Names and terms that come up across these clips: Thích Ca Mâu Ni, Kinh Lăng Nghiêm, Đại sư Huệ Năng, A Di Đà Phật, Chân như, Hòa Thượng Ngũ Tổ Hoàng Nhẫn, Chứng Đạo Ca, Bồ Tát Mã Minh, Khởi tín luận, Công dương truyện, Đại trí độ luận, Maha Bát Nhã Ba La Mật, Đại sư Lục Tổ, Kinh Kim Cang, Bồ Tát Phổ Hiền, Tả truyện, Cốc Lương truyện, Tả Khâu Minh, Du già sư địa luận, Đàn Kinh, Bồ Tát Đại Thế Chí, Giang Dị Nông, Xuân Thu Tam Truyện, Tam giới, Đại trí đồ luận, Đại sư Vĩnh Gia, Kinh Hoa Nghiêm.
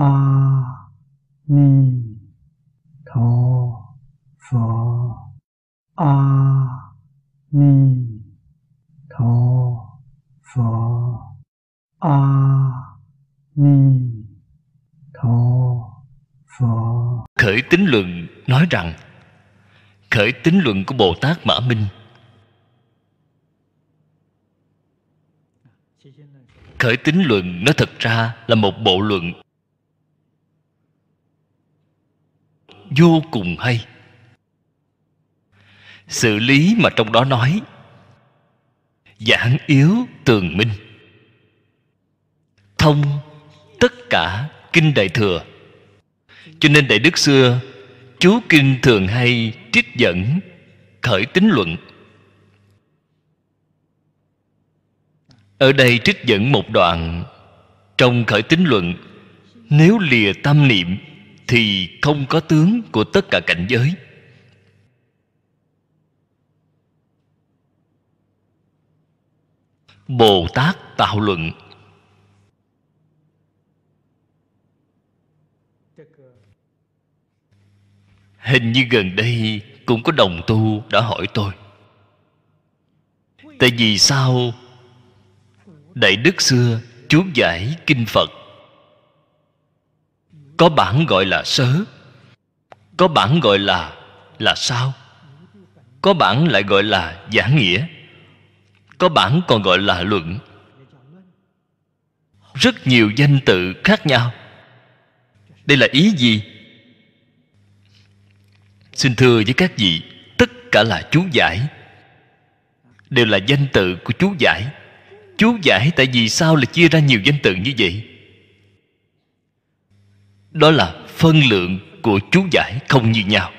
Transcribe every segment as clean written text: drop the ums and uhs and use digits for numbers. A Di Đà Phật. A Di Đà Phật. A Di Đà Phật. Khởi tín luận nói rằng khởi tín luận của Bồ Tát Mã Minh. Khởi tín luận nó thật ra là một bộ luận vô cùng hay. Sự lý mà trong đó nói giản yếu tường minh, thông tất cả kinh Đại Thừa. Cho nên Đại Đức xưa chú kinh thường hay trích dẫn khởi tín luận. Ở đây trích dẫn một đoạn trong khởi tín luận: nếu lìa tam niệm thì không có tướng của tất cả cảnh giới. Bồ Tát Tạo Luận. Hình như gần đây cũng có đồng tu đã hỏi tôi, tại vì sao Đại Đức xưa chú giải kinh Phật có bản gọi là sớ, có bản gọi là sao, có bản lại gọi là giả nghĩa, có bản còn gọi là luận. Rất nhiều danh tự khác nhau. Đây là ý gì? Xin thưa với các vị, tất cả là chú giải, đều là danh tự của chú giải. Chú giải tại vì sao lại chia ra nhiều danh tự như vậy? Đó là phân lượng của chú giải không như nhau.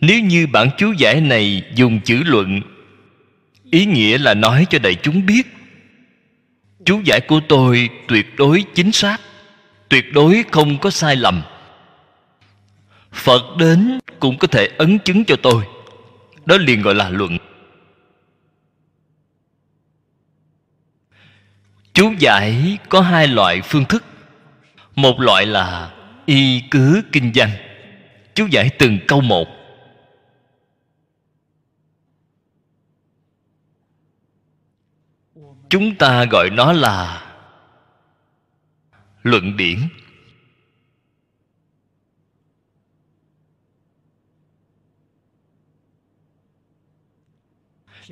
Nếu như bản chú giải này dùng chữ luận, ý nghĩa là nói cho đại chúng biết chú giải của tôi tuyệt đối chính xác, tuyệt đối không có sai lầm. Phật đến cũng có thể ấn chứng cho tôi. Đó liền gọi là luận. Chú giải có hai loại phương thức. Một loại là y cứ kinh văn, chú giải từng câu một. Chúng ta gọi nó là luận điển.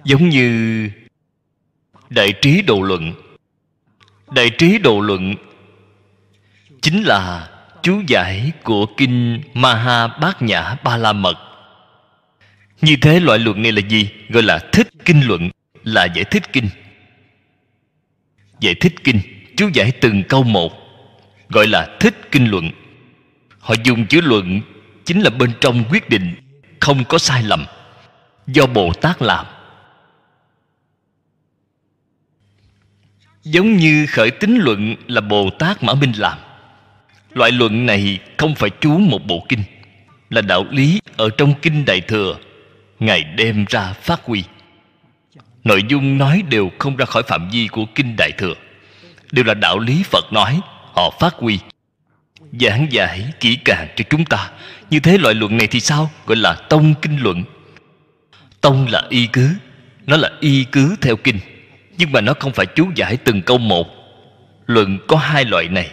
Giống như Đại Trí Đồ Luận. Đại Trí Đồ Luận chính là chú giải của kinh Maha Bát Nhã Ba La Mật. Như thế loại luận này là gì? Gọi là thích kinh luận, là giải thích kinh. Giải thích kinh chú giải từng câu một, gọi là thích kinh luận. Họ dùng chữ luận chính là bên trong quyết định không có sai lầm, do Bồ Tát làm. Giống như khởi tín luận là Bồ Tát Mã Minh làm. Loại luận này không phải chú một bộ kinh, là đạo lý ở trong kinh Đại Thừa Ngài đem ra phát huy. Nội dung nói đều không ra khỏi phạm vi của kinh Đại Thừa, đều là đạo lý Phật nói, họ phát huy, giảng giải kỹ càng cho chúng ta. Như thế loại luận này thì sao? Gọi là tông kinh luận. Tông là y cứ, nó là y cứ theo kinh, nhưng mà nó không phải chú giải từng câu một. Luận có hai loại này,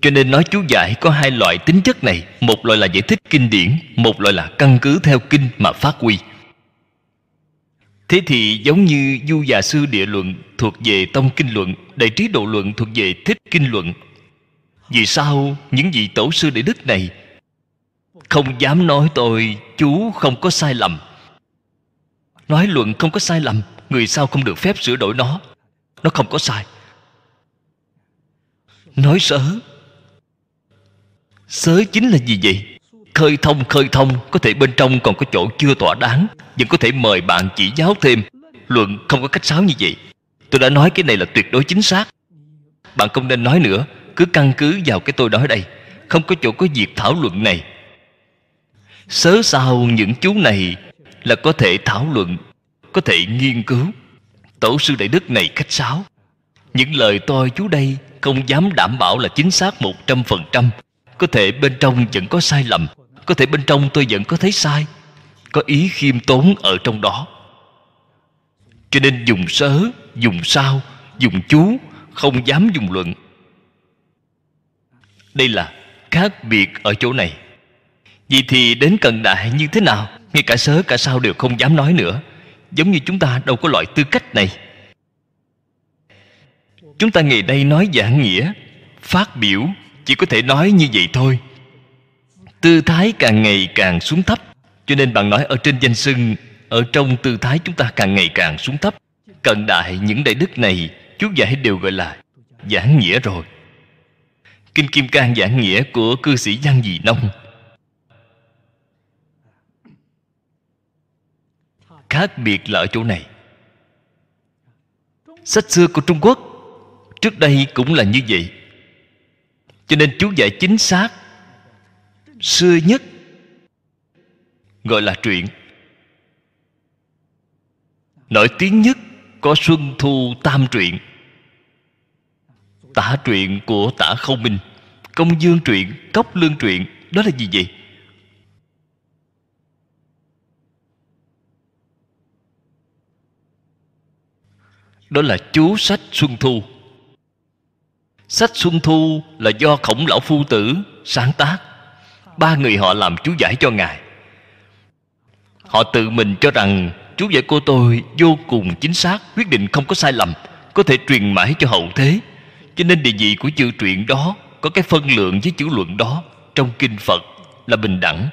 cho nên nói chú giải có hai loại tính chất này. Một loại là giải thích kinh điển, một loại là căn cứ theo kinh mà phát huy. Thế thì giống như Du Già Sư Địa Luận thuộc về tông kinh luận, Đại Trí Độ Luận thuộc về thích kinh luận. Vì sao những vị tổ sư đại đức này không dám nói tôi chú không có sai lầm? Nói luận không có sai lầm, người sau không được phép sửa đổi nó. Nó không có sai. Nói sớ. Sớ chính là gì vậy? Khơi thông, khơi thông. Có thể bên trong còn có chỗ chưa tỏa đáng, vẫn có thể mời bạn chỉ giáo thêm. Luận không có cách sáo như vậy. Tôi đã nói cái này là tuyệt đối chính xác, bạn không nên nói nữa. Cứ căn cứ vào cái tôi nói đây, không có chỗ có việc thảo luận này. Sớ sau những chú này là có thể thảo luận, có thể nghiên cứu. Tổ sư đại đức này khách sáo. Những lời tôi chú đây không dám đảm bảo là chính xác 100%. Có thể bên trong vẫn có sai lầm, có thể bên trong tôi vẫn có thấy sai, có ý khiêm tốn ở trong đó. Cho nên dùng sớ, dùng sao, dùng chú, không dám dùng luận. Đây là khác biệt ở chỗ này. Vậy thì đến cận đại như thế nào, ngay cả sớ cả sao đều không dám nói nữa. Giống như chúng ta đâu có loại tư cách này. Chúng ta ngày nay nói giảng nghĩa, phát biểu chỉ có thể nói như vậy thôi. Tư thái càng ngày càng xuống thấp. Cho nên bạn nói ở trên danh xưng, ở trong tư thái chúng ta càng ngày càng xuống thấp. Cận đại những đại đức này chú giải đều gọi là giảng nghĩa rồi. Kinh Kim Cang giảng nghĩa của cư sĩ Giang Dị Nông khác biệt là ở chỗ này. Sách xưa của Trung Quốc trước đây cũng là như vậy. Cho nên chú giải chính xác xưa nhất gọi là truyện. Nổi tiếng nhất có Xuân Thu Tam Truyện, Tả truyện của Tả Khâu Minh, Công dương truyện, Cốc Lương truyện. Đó là gì vậy? Đó là chú sách Xuân Thu. Sách Xuân Thu là do Khổng lão phu tử sáng tác. Ba người họ làm chú giải cho ngài. Họ tự mình cho rằng chú giải của tôi vô cùng chính xác, quyết định không có sai lầm, có thể truyền mãi cho hậu thế. Cho nên địa vị của chữ truyện đó, có cái phân lượng với chữ luận đó trong kinh Phật là bình đẳng.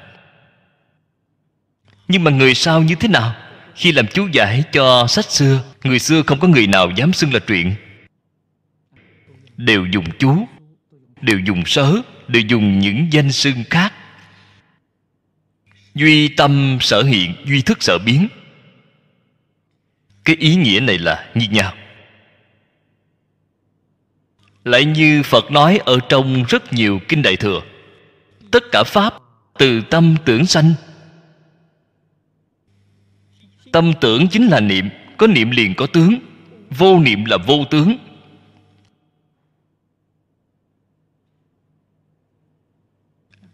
Nhưng mà người sau như thế nào? Khi làm chú giải cho sách xưa, người xưa không có người nào dám xưng là truyện. Đều dùng chú, đều dùng sớ, đều dùng những danh xưng khác. Duy tâm sở hiện, duy thức sở biến. Cái ý nghĩa này là như nhau. Lại như Phật nói ở trong rất nhiều kinh Đại Thừa, tất cả pháp từ tâm tưởng sanh. Tâm tưởng chính là niệm, có niệm liền có tướng, vô niệm là vô tướng.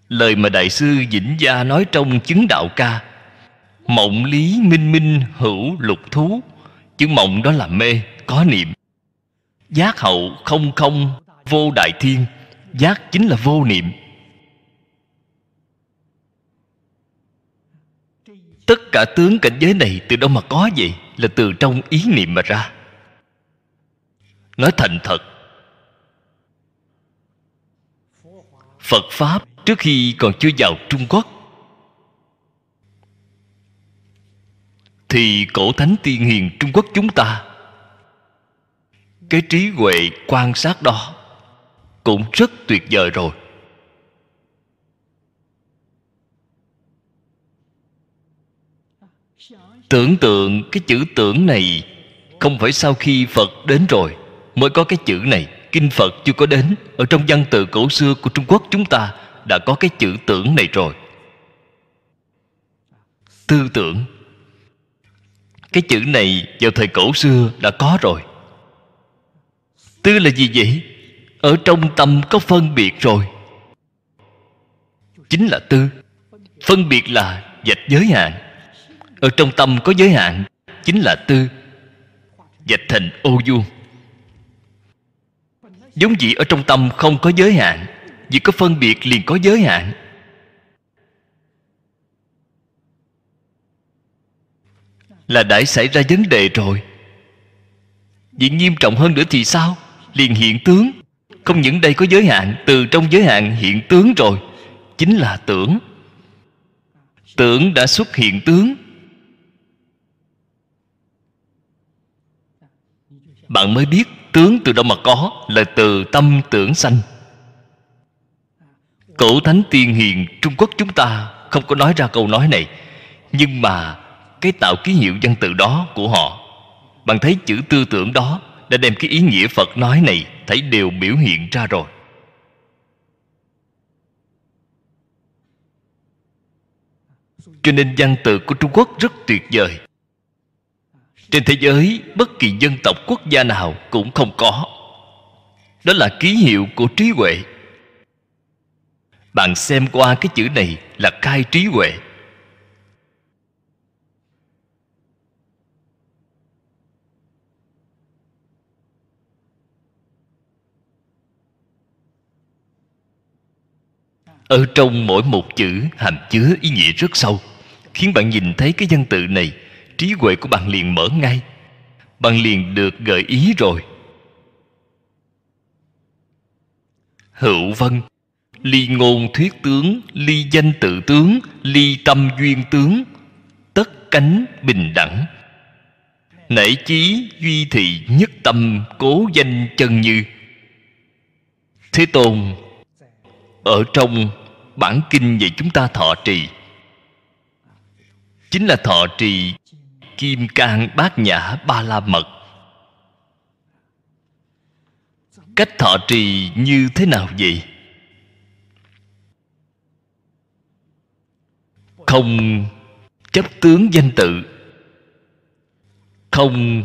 Lời mà Đại sư Vĩnh Gia nói trong Chứng Đạo Ca: mộng lý minh minh hữu lục thú. Chữ mộng đó là mê, có niệm. Giác hậu không không vô đại thiên. Giác chính là vô niệm. Tất cả tướng cảnh giới này từ đâu mà có vậy? Là từ trong ý niệm mà ra. Nói thành thật, Phật Pháp trước khi còn chưa vào Trung Quốc thì cổ thánh tiên hiền Trung Quốc chúng ta, cái trí huệ quan sát đó cũng rất tuyệt vời rồi. Tưởng tượng cái chữ tưởng này không phải sau khi Phật đến rồi mới có cái chữ này. Kinh Phật chưa có đến, ở trong văn tự cổ xưa của Trung Quốc chúng ta đã có cái chữ tưởng này rồi. Tư tưởng, cái chữ này vào thời cổ xưa đã có rồi. Tư là gì vậy? Ở trong tâm có phân biệt rồi, chính là tư. Phân biệt là vạch giới hạn. Ở trong tâm có giới hạn, chính là tư, vạch thành ô vuông. Giống vậy ở trong tâm không có giới hạn, vì có phân biệt liền có giới hạn. Là đã xảy ra vấn đề rồi. Việc nghiêm trọng hơn nữa thì sao? Liền hiện tướng. Không những đây có giới hạn, từ trong giới hạn hiện tướng rồi, chính là tưởng. Tưởng đã xuất hiện tướng. Bạn mới biết tướng từ đâu mà có, là từ tâm tưởng sanh. Cổ thánh tiên hiền Trung Quốc chúng ta không có nói ra câu nói này, nhưng mà cái tạo ký hiệu văn tự đó của họ, bạn thấy chữ tư tưởng đó đã đem cái ý nghĩa Phật nói này thấy đều biểu hiện ra rồi. Cho nên văn tự của Trung Quốc rất tuyệt vời. Trên thế giới bất kỳ dân tộc quốc gia nào cũng không có. Đó là ký hiệu của trí huệ. Bạn xem qua cái chữ này là khai trí huệ. Ở trong mỗi một chữ hàm chứa ý nghĩa rất sâu, khiến bạn nhìn thấy cái văn tự này, trí huệ của bạn liền mở ngay. Bạn liền được gợi ý rồi. Hữu vân, ly ngôn thuyết tướng, ly danh tự tướng, ly tâm duyên tướng, tất cánh bình đẳng. Nảy chí duy thị nhất tâm, cố danh chân như. Thế Tôn ở trong bản kinh dạy chúng ta thọ trì, chính là thọ trì Kim Cang Bát Nhã Ba La Mật. Cách thọ trì như thế nào vậy? Không chấp tướng danh tự, không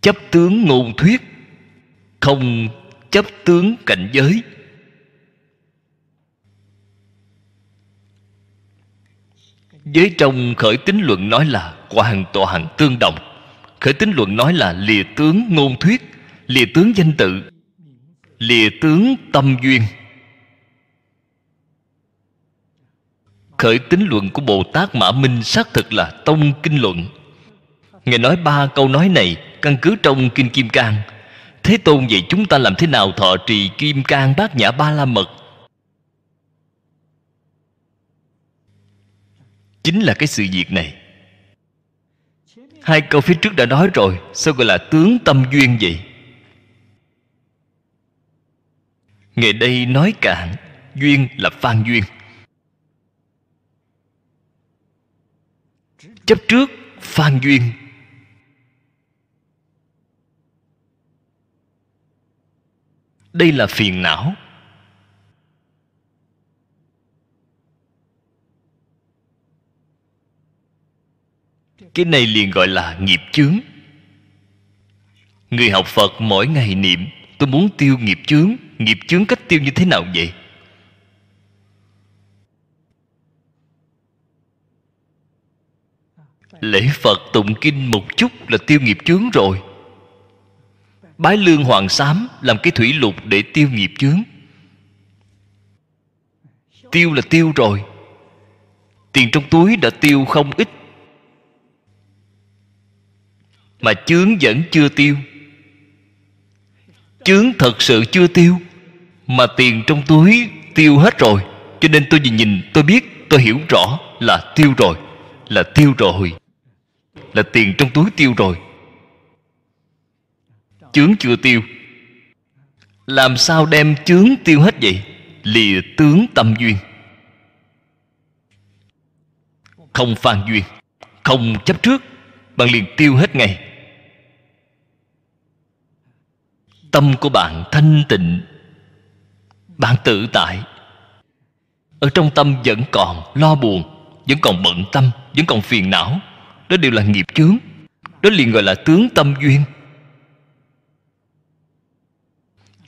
chấp tướng ngôn thuyết, không chấp tướng cảnh giới. Giới trong khởi tín luận nói là hoàn toàn tương đồng. Khởi tín luận nói là lìa tướng ngôn thuyết, lìa tướng danh tự, lìa tướng tâm duyên. Khởi tín luận của Bồ Tát Mã Minh xác thực là tông kinh luận. Ngài nói ba câu nói này căn cứ trong Kinh Kim Cang. Thế Tôn dạy chúng ta làm thế nào thọ trì Kim Cang Bát Nhã Ba La Mật, chính là cái sự việc này. Hai câu phía trước đã nói rồi, sao gọi là tướng tâm duyên vậy? Ngày đây nói cạn, duyên là phan duyên. Chấp trước phan duyên. Đây là phiền não. Cái này liền gọi là nghiệp chướng. Người học Phật mỗi ngày niệm, tôi muốn tiêu nghiệp chướng. Nghiệp chướng cách tiêu như thế nào vậy? Lễ Phật tụng kinh một chút là tiêu nghiệp chướng rồi. Bái Lương Hoàng Sám làm cái thủy lục để tiêu nghiệp chướng. Tiêu là tiêu rồi. Tiền trong túi đã tiêu không ít, mà chướng vẫn chưa tiêu. Chướng thật sự chưa tiêu, mà tiền trong túi tiêu hết rồi. Cho nên tôi nhìn, tôi biết, tôi hiểu rõ là tiêu rồi, là tiêu rồi, là tiền trong túi tiêu rồi. Chướng chưa tiêu. Làm sao đem chướng tiêu hết vậy? Lìa tướng tâm duyên, không phan duyên, không chấp trước, bạn liền tiêu hết ngay. Tâm của bạn thanh tịnh, bạn tự tại. Ở trong tâm vẫn còn lo buồn, vẫn còn bận tâm, vẫn còn phiền não. Đó đều là nghiệp chướng. Đó liền gọi là tướng tâm duyên.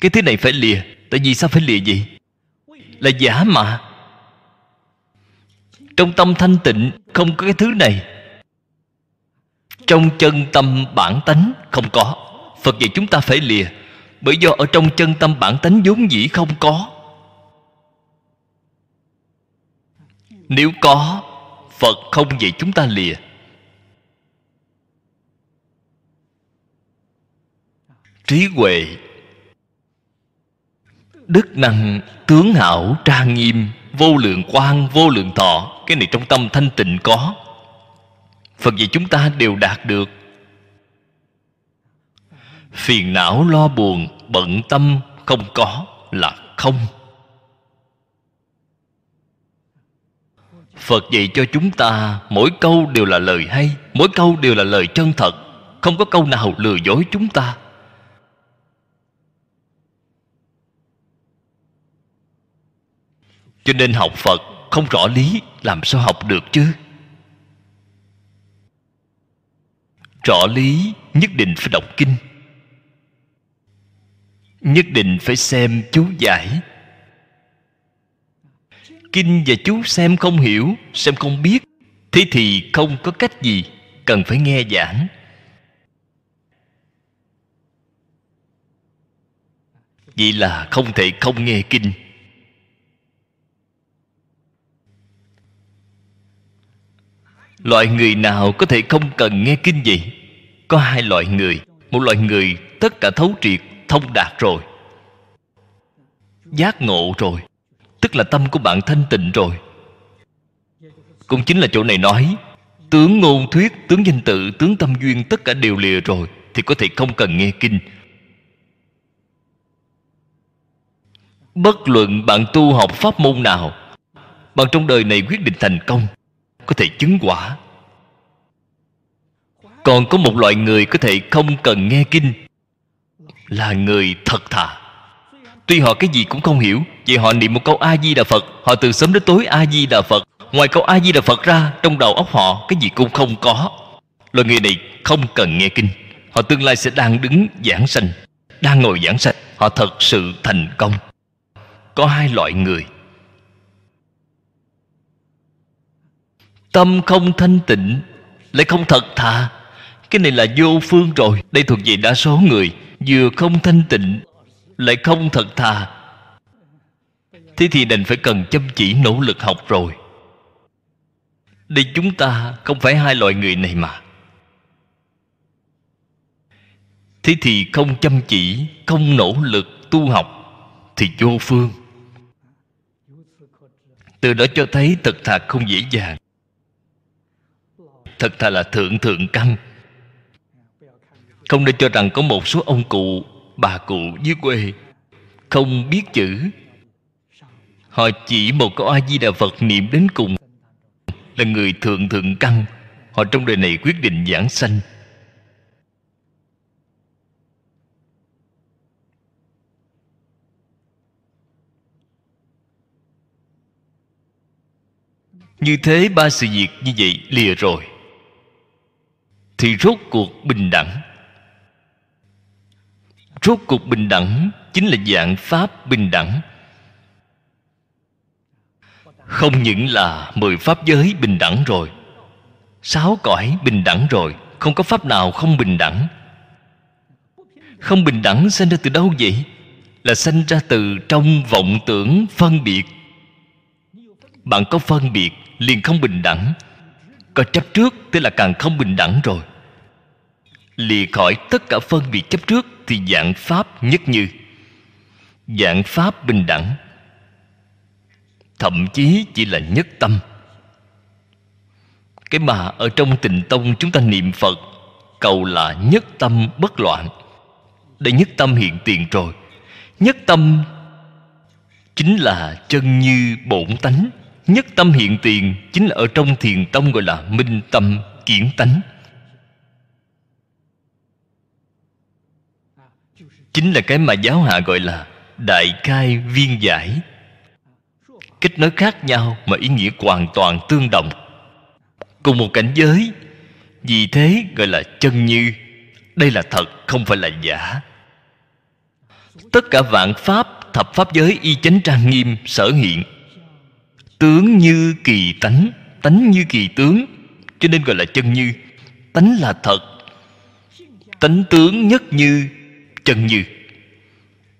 Cái thứ này phải lìa. Tại vì sao phải lìa vậy? Là giả mà. Trong tâm thanh tịnh không có cái thứ này. Trong chân tâm bản tánh không có. Phật dạy chúng ta phải lìa, bởi do ở trong chân tâm bản tánh vốn dĩ không có. Nếu có, Phật không dạy chúng ta lìa. Trí huệ, đức năng, tướng hảo, trang nghiêm, vô lượng quang, vô lượng thọ, cái này trong tâm thanh tịnh có. Phật dạy chúng ta đều đạt được. Phiền não, lo buồn, bận tâm không có là không. Phật dạy cho chúng ta mỗi câu đều là lời hay, mỗi câu đều là lời chân thật, không có câu nào lừa dối chúng ta. Cho nên học Phật không rõ lý làm sao học được chứ? Rõ lý nhất định phải đọc kinh. nhất định phải xem chú giải. Kinh và chú xem không hiểu, xem không biết, thế thì không có cách gì, cần phải nghe giảng. Vậy là không thể không nghe kinh. Loại người nào có thể không cần nghe kinh vậy? Có hai loại người. Một loại người tất cả thấu triệt, thông đạt rồi, giác ngộ rồi, tức là tâm của bạn thanh tịnh rồi. Cũng chính là chỗ này nói tướng ngôn thuyết, tướng danh tự, tướng tâm duyên, tất cả đều lìa rồi, thì có thể không cần nghe kinh. Bất luận bạn tu học pháp môn nào, bạn trong đời này quyết định thành công, có thể chứng quả. Còn có một loại người có thể không cần nghe kinh, là người thật thà. Tuy họ cái gì cũng không hiểu, vậy họ niệm một câu A Di Đà Phật, họ từ sớm đến tối A Di Đà Phật. Ngoài câu A Di Đà Phật ra, trong đầu óc họ cái gì cũng không có. Loại người này không cần nghe kinh, họ tương lai sẽ đang đứng giảng sanh, đang ngồi giảng sanh, họ thật sự thành công. Có hai loại người. Tâm không thanh tịnh, lại không thật thà, cái này là vô phương rồi. Đây thuộc về đa số người, vừa không thanh tịnh lại không thật thà, thế thì đành phải cần chăm chỉ nỗ lực học rồi. Đây chúng ta không phải hai loại người này mà. Thế thì không chăm chỉ, không nỗ lực tu học thì vô phương. Từ đó cho thấy thật thà không dễ dàng. Thật thà là thượng căn. Không nên cho rằng có một số ông cụ, bà cụ dưới quê không biết chữ, họ chỉ một câu A Di Đà Phật niệm đến cùng, là người thượng căn. Họ trong đời này quyết định giảng sanh. Như thế ba sự việc như vậy lìa rồi, thì rốt cuộc bình đẳng. Rốt cuộc bình đẳng chính là dạng pháp bình đẳng. Không những là 10 pháp giới bình đẳng rồi, 6 cõi bình đẳng rồi, không có pháp nào không bình đẳng. Không bình đẳng sanh ra từ đâu vậy? Là sanh ra từ trong vọng tưởng phân biệt. Bạn có phân biệt liền không bình đẳng, có chấp trước tức là càng không bình đẳng rồi. Lìa khỏi tất cả phân biệt chấp trước thì dạng pháp nhất như, dạng pháp bình đẳng, thậm chí chỉ là nhất tâm. Cái mà ở trong Tịnh Tông chúng ta niệm Phật cầu là nhất tâm bất loạn. Đây nhất tâm hiện tiền rồi. Nhất tâm chính là chân như bổn tánh. Nhất tâm hiện tiền chính là ở trong Thiền Tông gọi là minh tâm kiến tánh, chính là cái mà giáo hạ gọi là đại khai viên giải. Cách nói khác nhau mà ý nghĩa hoàn toàn tương đồng, cùng một cảnh giới, vì thế gọi là chân như. Đây là thật, không phải là giả. Tất cả vạn pháp thập pháp giới y chánh trang nghiêm sở hiện, tướng như kỳ tánh, tánh như kỳ tướng, cho nên gọi là chân như. Tánh là thật, tánh tướng nhất như chân như.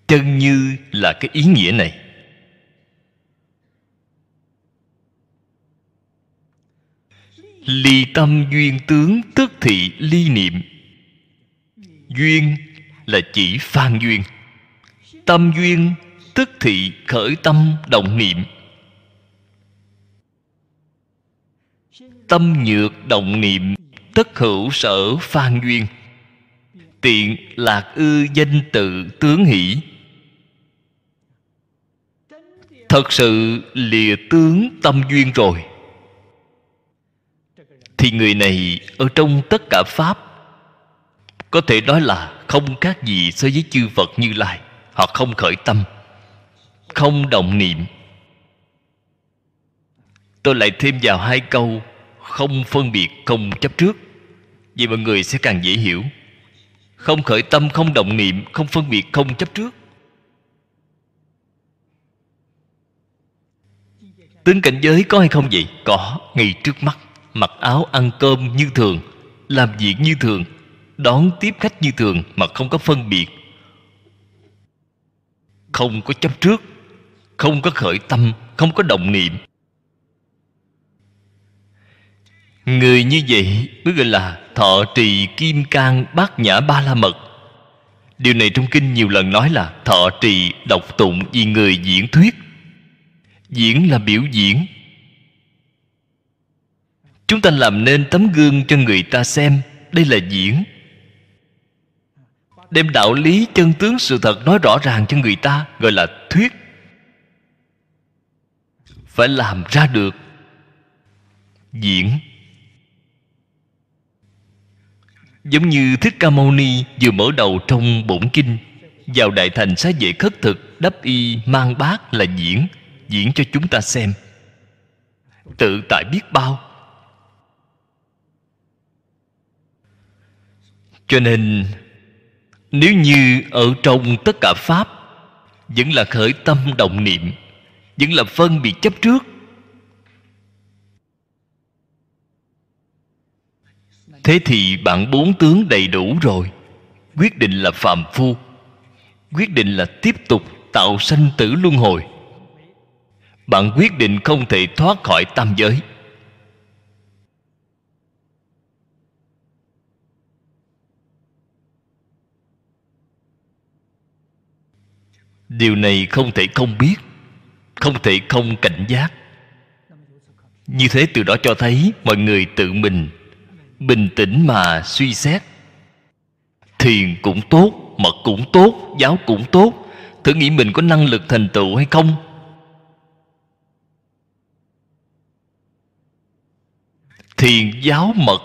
Chân như là cái ý nghĩa này. Ly tâm duyên tướng tức thị ly niệm. Duyên là chỉ phan duyên, tâm duyên tức thị khởi tâm động niệm. Tâm nhược động niệm tất hữu sở phan duyên. Tiện lạc ư danh tự tướng hỷ. Thật sự lìa tướng tâm duyên rồi, thì người này ở trong tất cả pháp có thể nói là không khác gì so với chư Phật Như Lai. Họ không khởi tâm, không động niệm. Tôi lại thêm vào hai câu không phân biệt, không chấp trước, vì mọi người sẽ càng dễ hiểu. Không khởi tâm, không động niệm, không phân biệt, không chấp trước, Tướng cảnh giới có hay không vậy? Có, ngay trước mắt. Mặc áo ăn cơm như thường, làm việc như thường, đón tiếp khách như thường mà không có phân biệt, không có chấp trước, không có khởi tâm, không có động niệm. Người như vậy mới gọi là thọ trì Kim Cang Bát Nhã Ba La Mật. Điều này trong kinh nhiều lần nói là thọ trì đọc tụng vì người diễn thuyết. Diễn là biểu diễn. Chúng ta làm nên tấm gương cho người ta xem, đây là diễn. Đem đạo lý chân tướng sự thật nói rõ ràng cho người ta, gọi là thuyết. Phải làm ra được. Diễn. Giống như Thích Ca Mâu Ni vừa mở đầu trong bổn kinh, vào đại thành xá vệ khất thực, đắp y mang bát là diễn. Diễn cho chúng ta xem, tự tại biết bao. Cho nên nếu như ở trong tất cả pháp vẫn là khởi tâm động niệm, vẫn là phân biệt chấp trước, thế thì bạn bốn tướng đầy đủ rồi, quyết định là phàm phu, quyết định là tiếp tục tạo sanh tử luân hồi. Bạn quyết định không thể thoát khỏi tam giới. Điều này không thể không biết, không thể không cảnh giác. Như thế từ đó cho thấy mọi người tự mình bình tĩnh mà suy xét. Thiền cũng tốt, mật cũng tốt, giáo cũng tốt. Thử nghĩ mình có năng lực thành tựu hay không? Thiền giáo mật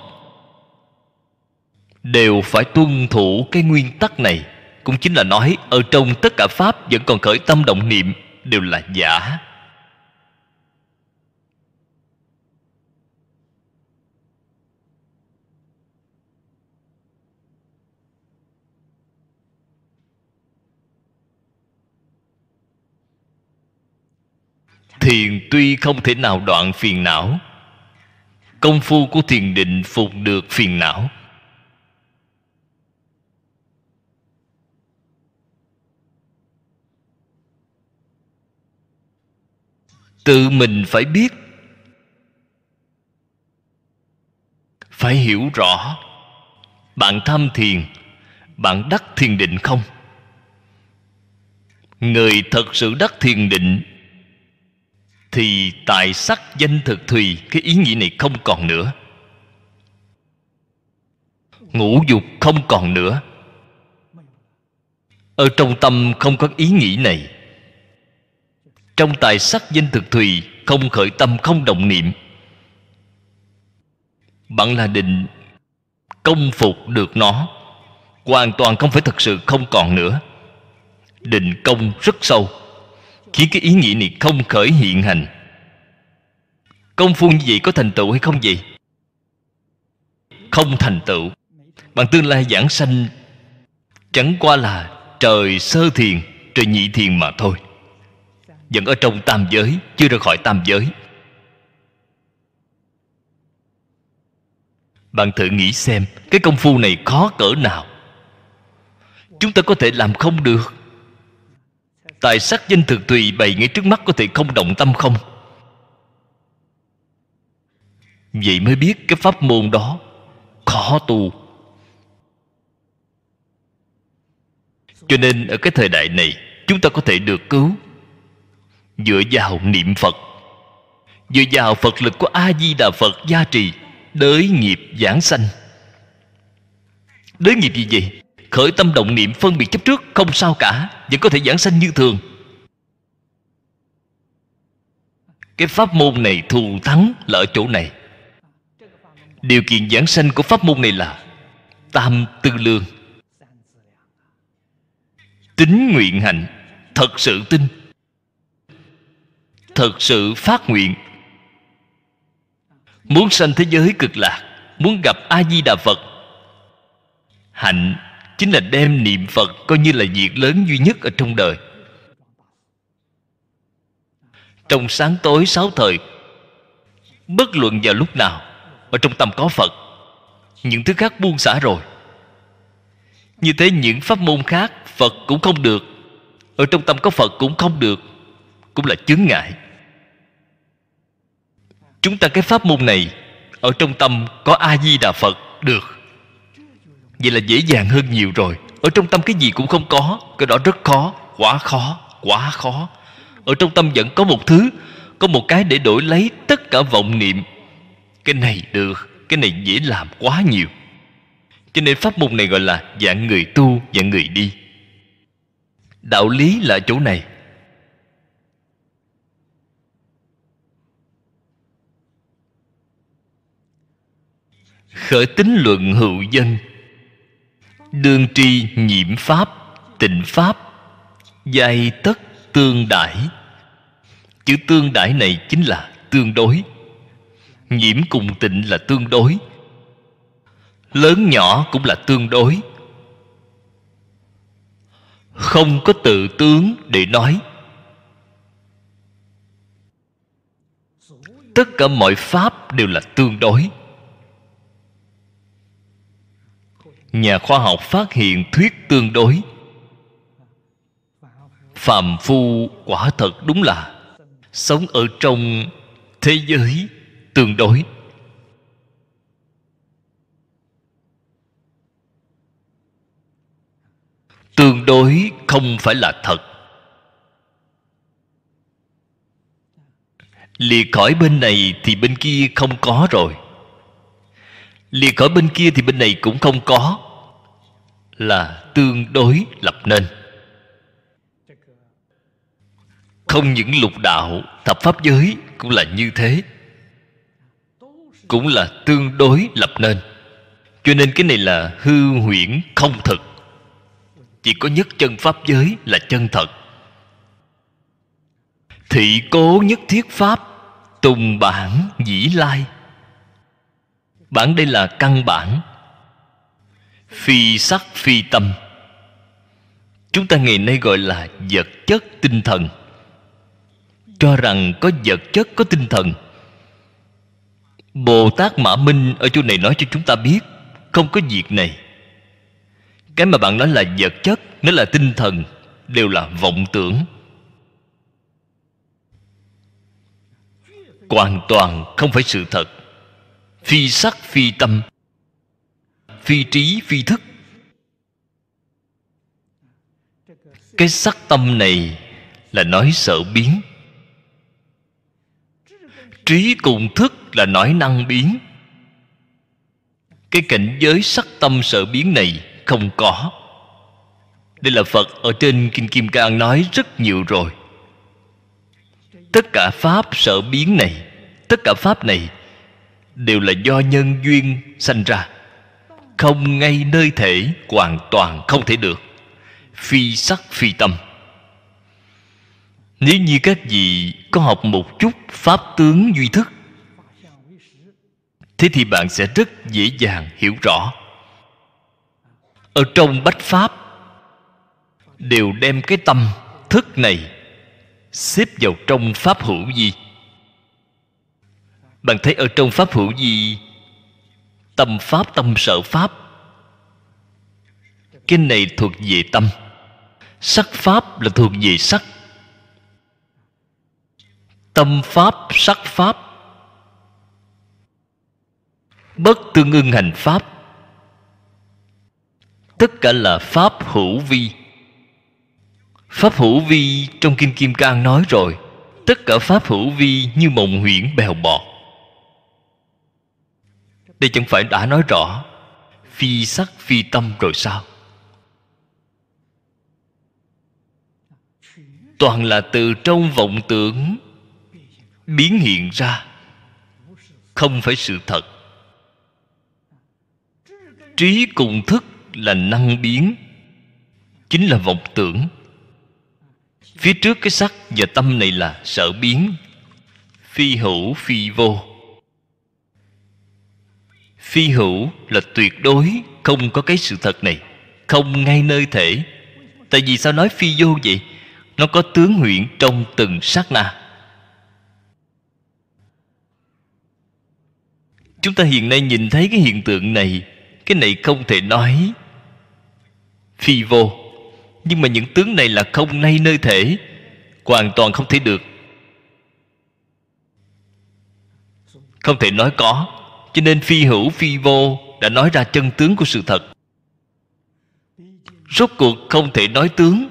đều phải tuân thủ cái nguyên tắc này. Cũng chính là nói ở trong tất cả pháp vẫn còn khởi tâm động niệm đều là giả. Thiền tuy không thể nào đoạn phiền não, công phu của thiền định phục được phiền não. Tự mình phải biết, phải hiểu rõ. Bạn tham thiền, bạn đắc thiền định không? Người thật sự đắc thiền định thì tài sắc danh thực thùy, cái ý nghĩa này không còn nữa. Ngũ dục không còn nữa. Ở trong tâm không có ý nghĩ này. Trong tài sắc danh thực thùy không khởi tâm, không động niệm. Bạn là định công phục được nó, hoàn toàn không phải thật sự không còn nữa. Định công rất sâu, khiến cái ý nghĩ này không khởi hiện hành. Công phu như vậy có thành tựu hay không vậy? Không thành tựu. Bạn tương lai giảng sanh chẳng qua là trời sơ thiền, trời nhị thiền mà thôi. Vẫn ở trong tam giới, chưa ra khỏi tam giới. Bạn thử nghĩ xem, cái công phu này khó cỡ nào. Chúng ta có thể làm không được. Tài sắc danh thực tùy bày ngay trước mắt, có thể không động tâm không? Vậy mới biết cái pháp môn đó khó tu. Cho nên ở cái thời đại này, chúng ta có thể được cứu dựa vào niệm Phật, dựa vào Phật lực của A Di Đà Phật gia trì, đới nghiệp giảng sanh. Đới nghiệp gì vậy? Khởi tâm động niệm, phân biệt chấp trước không sao cả, vẫn có thể giảng sanh như thường. Cái pháp môn này thù thắng là ở chỗ này. Điều kiện giảng sanh của pháp môn này là tam tư lương, tín nguyện hạnh, thật sự tin, thật sự phát nguyện. Muốn sanh thế giới cực lạc, muốn gặp A-di-đà Phật. Hạnh chính là đem niệm Phật coi như là việc lớn duy nhất ở trong đời. trong sáng tối sáu thời, bất luận vào lúc nào mà trong tâm có Phật, những thứ khác buông xả rồi. Như thế những pháp môn khác Phật cũng không được, ở trong tâm có Phật cũng không được, cũng là chướng ngại. Chúng ta cái pháp môn này ở trong tâm có A Di Đà Phật được, vậy là dễ dàng hơn nhiều rồi. Ở trong tâm cái gì cũng không có, cái đó rất khó, quá khó, quá khó. Ở trong tâm vẫn có một thứ, có một cái để đổi lấy tất cả vọng niệm. Cái này được, cái này dễ làm quá nhiều. Cho nên pháp môn này gọi là dạng người tu, dạng người đi. Đạo lý là chỗ này. Khởi tín luận hữu dân, đương tri nhiễm pháp, tịnh pháp, giai tất tương đãi. Chữ tương đãi này chính là tương đối. Nhiễm cùng tịnh là tương đối, lớn nhỏ cũng là tương đối. Không có tự tướng để nói. Tất cả mọi pháp đều là tương đối. Nhà khoa học phát hiện thuyết tương đối. Phàm phu quả thật đúng là sống ở trong thế giới tương đối. Tương đối không phải là thật. Lìa khỏi bên này thì bên kia không có rồi, lìa khỏi bên kia thì bên này cũng không có, là tương đối lập nên. Không những lục đạo, thập pháp giới cũng là như thế, cũng là tương đối lập nên. Cho nên cái này là hư huyễn không thực. Chỉ có nhất chân pháp giới là chân thật. Thị cố nhất thiết pháp, tùng bản dĩ lai. Bản đây là căn bản. Phi sắc phi tâm, chúng ta ngày nay gọi là vật chất tinh thần. Cho rằng có vật chất có tinh thần. Bồ Tát Mã Minh ở chỗ này nói cho chúng ta biết không có việc này. Cái mà bạn nói là vật chất, nó là tinh thần, đều là vọng tưởng, hoàn toàn không phải sự thật. Phi sắc phi tâm, phi trí phi thức. Cái sắc tâm này là nói sợ biến, trí cùng thức là nói năng biến. Cái cảnh giới sắc tâm sợ biến này không có. Đây là Phật ở trên Kinh Kim Cang nói rất nhiều rồi. Tất cả pháp sở biến này, tất cả pháp này đều là do nhân duyên sanh ra, không ngay nơi thể, hoàn toàn không thể được. Phi sắc phi tâm. Nếu như các vị có học một chút pháp tướng duy thức, thế thì bạn sẽ rất dễ dàng hiểu rõ. Ở trong bách pháp đều đem cái tâm thức này xếp vào trong pháp hữu vi. Bạn thấy ở trong pháp hữu vi, tâm pháp, tâm sở pháp, cái này thuộc về tâm. Sắc pháp là thuộc về sắc. Tâm pháp, sắc pháp, bất tương ưng hành pháp, tất cả là pháp hữu vi. Pháp hữu vi trong Kinh Kim Cang nói rồi, tất cả pháp hữu vi như mộng huyễn bèo bọt. Đây chẳng phải đã nói rõ phi sắc phi tâm rồi sao? Toàn là từ trong vọng tưởng biến hiện ra, không phải sự thật. Trí cùng thức là năng biến, chính là vọng tưởng. Phía trước cái sắc và tâm này là sở biến. Phi hữu phi vô. Phi hữu là tuyệt đối, không có cái sự thật này, không ngay nơi thể. Tại vì sao nói phi vô vậy? Nó có tướng huyện trong từng sát na. Chúng ta hiện nay nhìn thấy cái hiện tượng này, cái này không thể nói phi vô, nhưng mà những tướng này là không nay nơi thể, hoàn toàn không thể được, không thể nói có. Cho nên phi hữu phi vô đã nói ra chân tướng của sự thật. Rốt cuộc không thể nói tướng,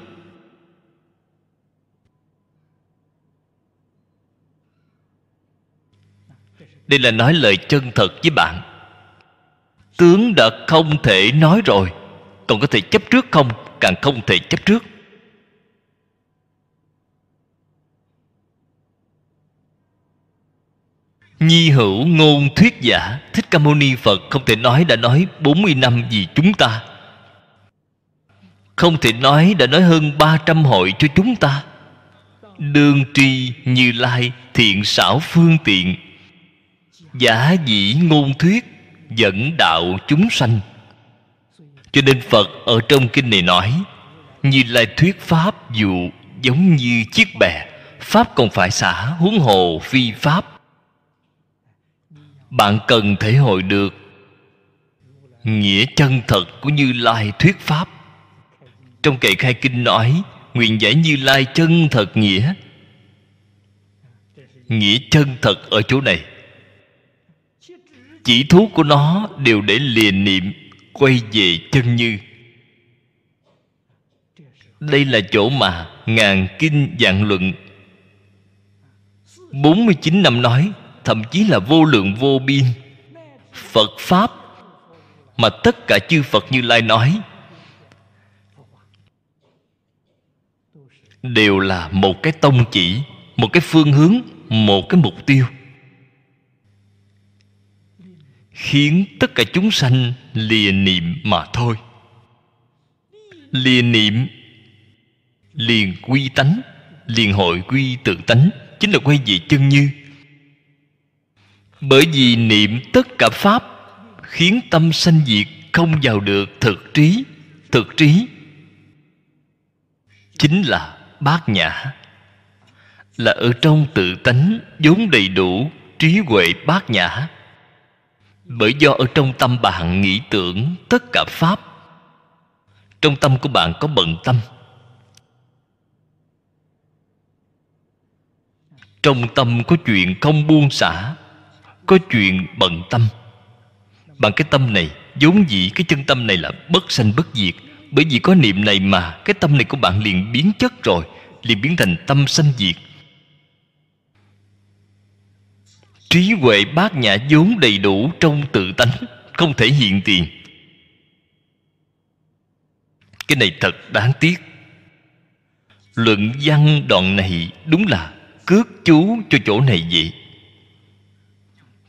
đây là nói lời chân thật với bạn. Tướng đã không thể nói rồi, còn có thể chấp trước không? Càng không thể chấp trước. Nhi hữu ngôn thuyết giả, Thích Ca Mâu Ni Phật không thể nói đã nói 40 năm vì chúng ta, không thể nói đã nói hơn 300 hội cho chúng ta. Đương tri Như Lai thiện xảo phương tiện, giả dĩ ngôn thuyết dẫn đạo chúng sanh. Cho nên Phật ở trong kinh này nói Như Lai thuyết pháp dụ giống như chiếc bè, pháp còn phải xả, huống hồ phi pháp. Bạn cần thể hội được nghĩa chân thật của Như Lai thuyết pháp. Trong kệ khai kinh nói nguyện giải Như Lai chân thật nghĩa. Nghĩa chân thật ở chỗ này, chỉ thú của nó đều để liền niệm quay về chân như. Đây là chỗ mà ngàn kinh vạn luận 49 năm nói, thậm chí là vô lượng vô biên Phật pháp mà tất cả chư Phật Như Lai nói đều là một cái tông chỉ, một cái phương hướng, một cái mục tiêu, khiến tất cả chúng sanh lìa niệm mà thôi. Lìa niệm liền quy tánh, liền hội quy tự tánh, chính là quay về chân như. Bởi vì niệm tất cả pháp khiến tâm sanh diệt, không vào được thực trí. Thực trí chính là bát nhã, là ở trong tự tánh vốn đầy đủ trí huệ bát nhã. Bởi do ở trong tâm bạn nghĩ tưởng tất cả pháp, trong tâm của bạn có bận tâm, trong tâm có chuyện không buông xả, có chuyện bận tâm. Bằng cái tâm này, vốn dĩ cái chân tâm này là bất sanh bất diệt. Bởi vì có niệm này mà cái tâm này của bạn liền biến chất rồi, liền biến thành tâm sanh diệt. Trí huệ bát nhã vốn đầy đủ trong tự tánh, không thể hiện tiền. Cái này thật đáng tiếc. Luận văn đoạn này đúng là cướp chú cho chỗ này vậy.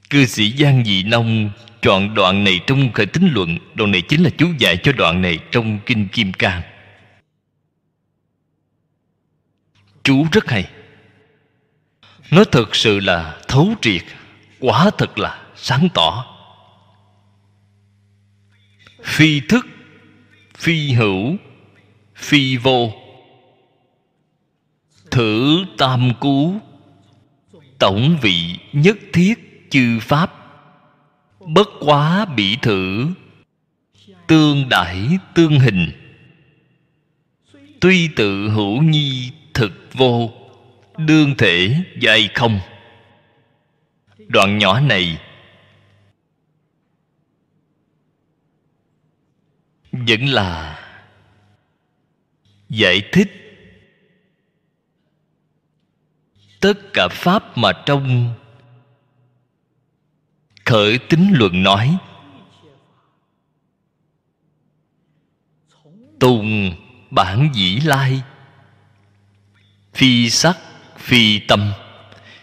Cư sĩ Giang Dị Nông chọn đoạn này trong Khởi Tín Luận, đoạn này chính là chú giải cho đoạn này trong Kinh Kim Cang. Chú rất hay, nó thật sự là thấu triệt, quả thật là sáng tỏ. Phi thức, phi hữu, phi vô, thử tam cú, tổng vị nhất thiết chư pháp, bất quá bị thử, tương đãi tương hình, tuy tự hữu nhi thực vô, đương thể dài không. Đoạn nhỏ này vẫn là giải thích tất cả pháp mà trong Khởi Tín Luận nói tùng bản dĩ lai, phi sắc phi tâm,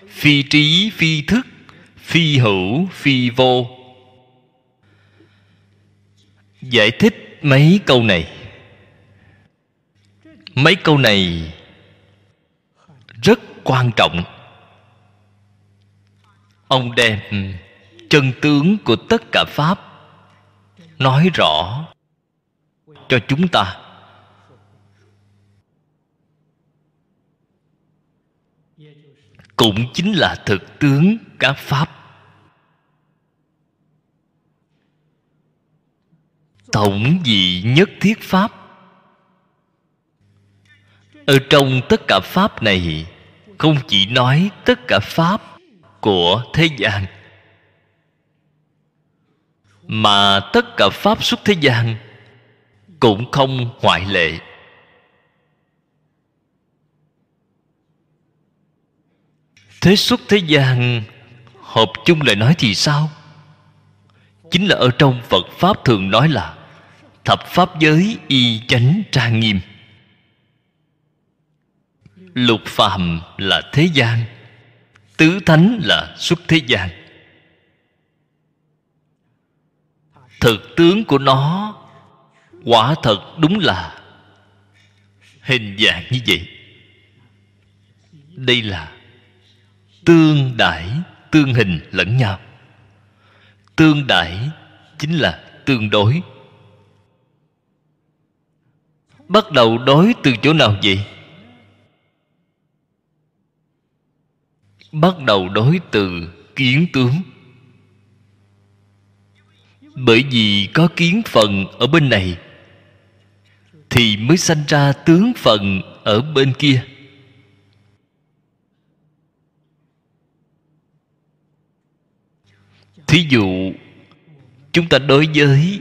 phi trí phi thức, phi hữu phi vô. Giải thích mấy câu này, mấy câu này rất quan trọng. Ông đem chân tướng của tất cả pháp nói rõ cho chúng ta. Cũng chính là thực tướng các pháp. Tổng dị nhất thiết pháp. Ở trong tất cả pháp này, không chỉ nói tất cả pháp của thế gian, mà tất cả pháp xuất thế gian cũng không ngoại lệ. Thế xuất thế gian hợp chung lại nói thì sao? Chính là ở trong Phật Pháp thường nói là thập pháp giới y chánh trang nghiêm. Lục phàm là thế gian, tứ thánh là xuất thế gian. Thực tướng của nó quả thật đúng là hình dạng như vậy. Đây là tương đãi, tương hình lẫn nhau. Tương đãi chính là tương đối. Bắt đầu đối từ chỗ nào vậy? Bắt đầu đối từ kiến tướng. Bởi vì có kiến phần ở bên này thì mới sanh ra tướng phần ở bên kia. Thí dụ chúng ta đối với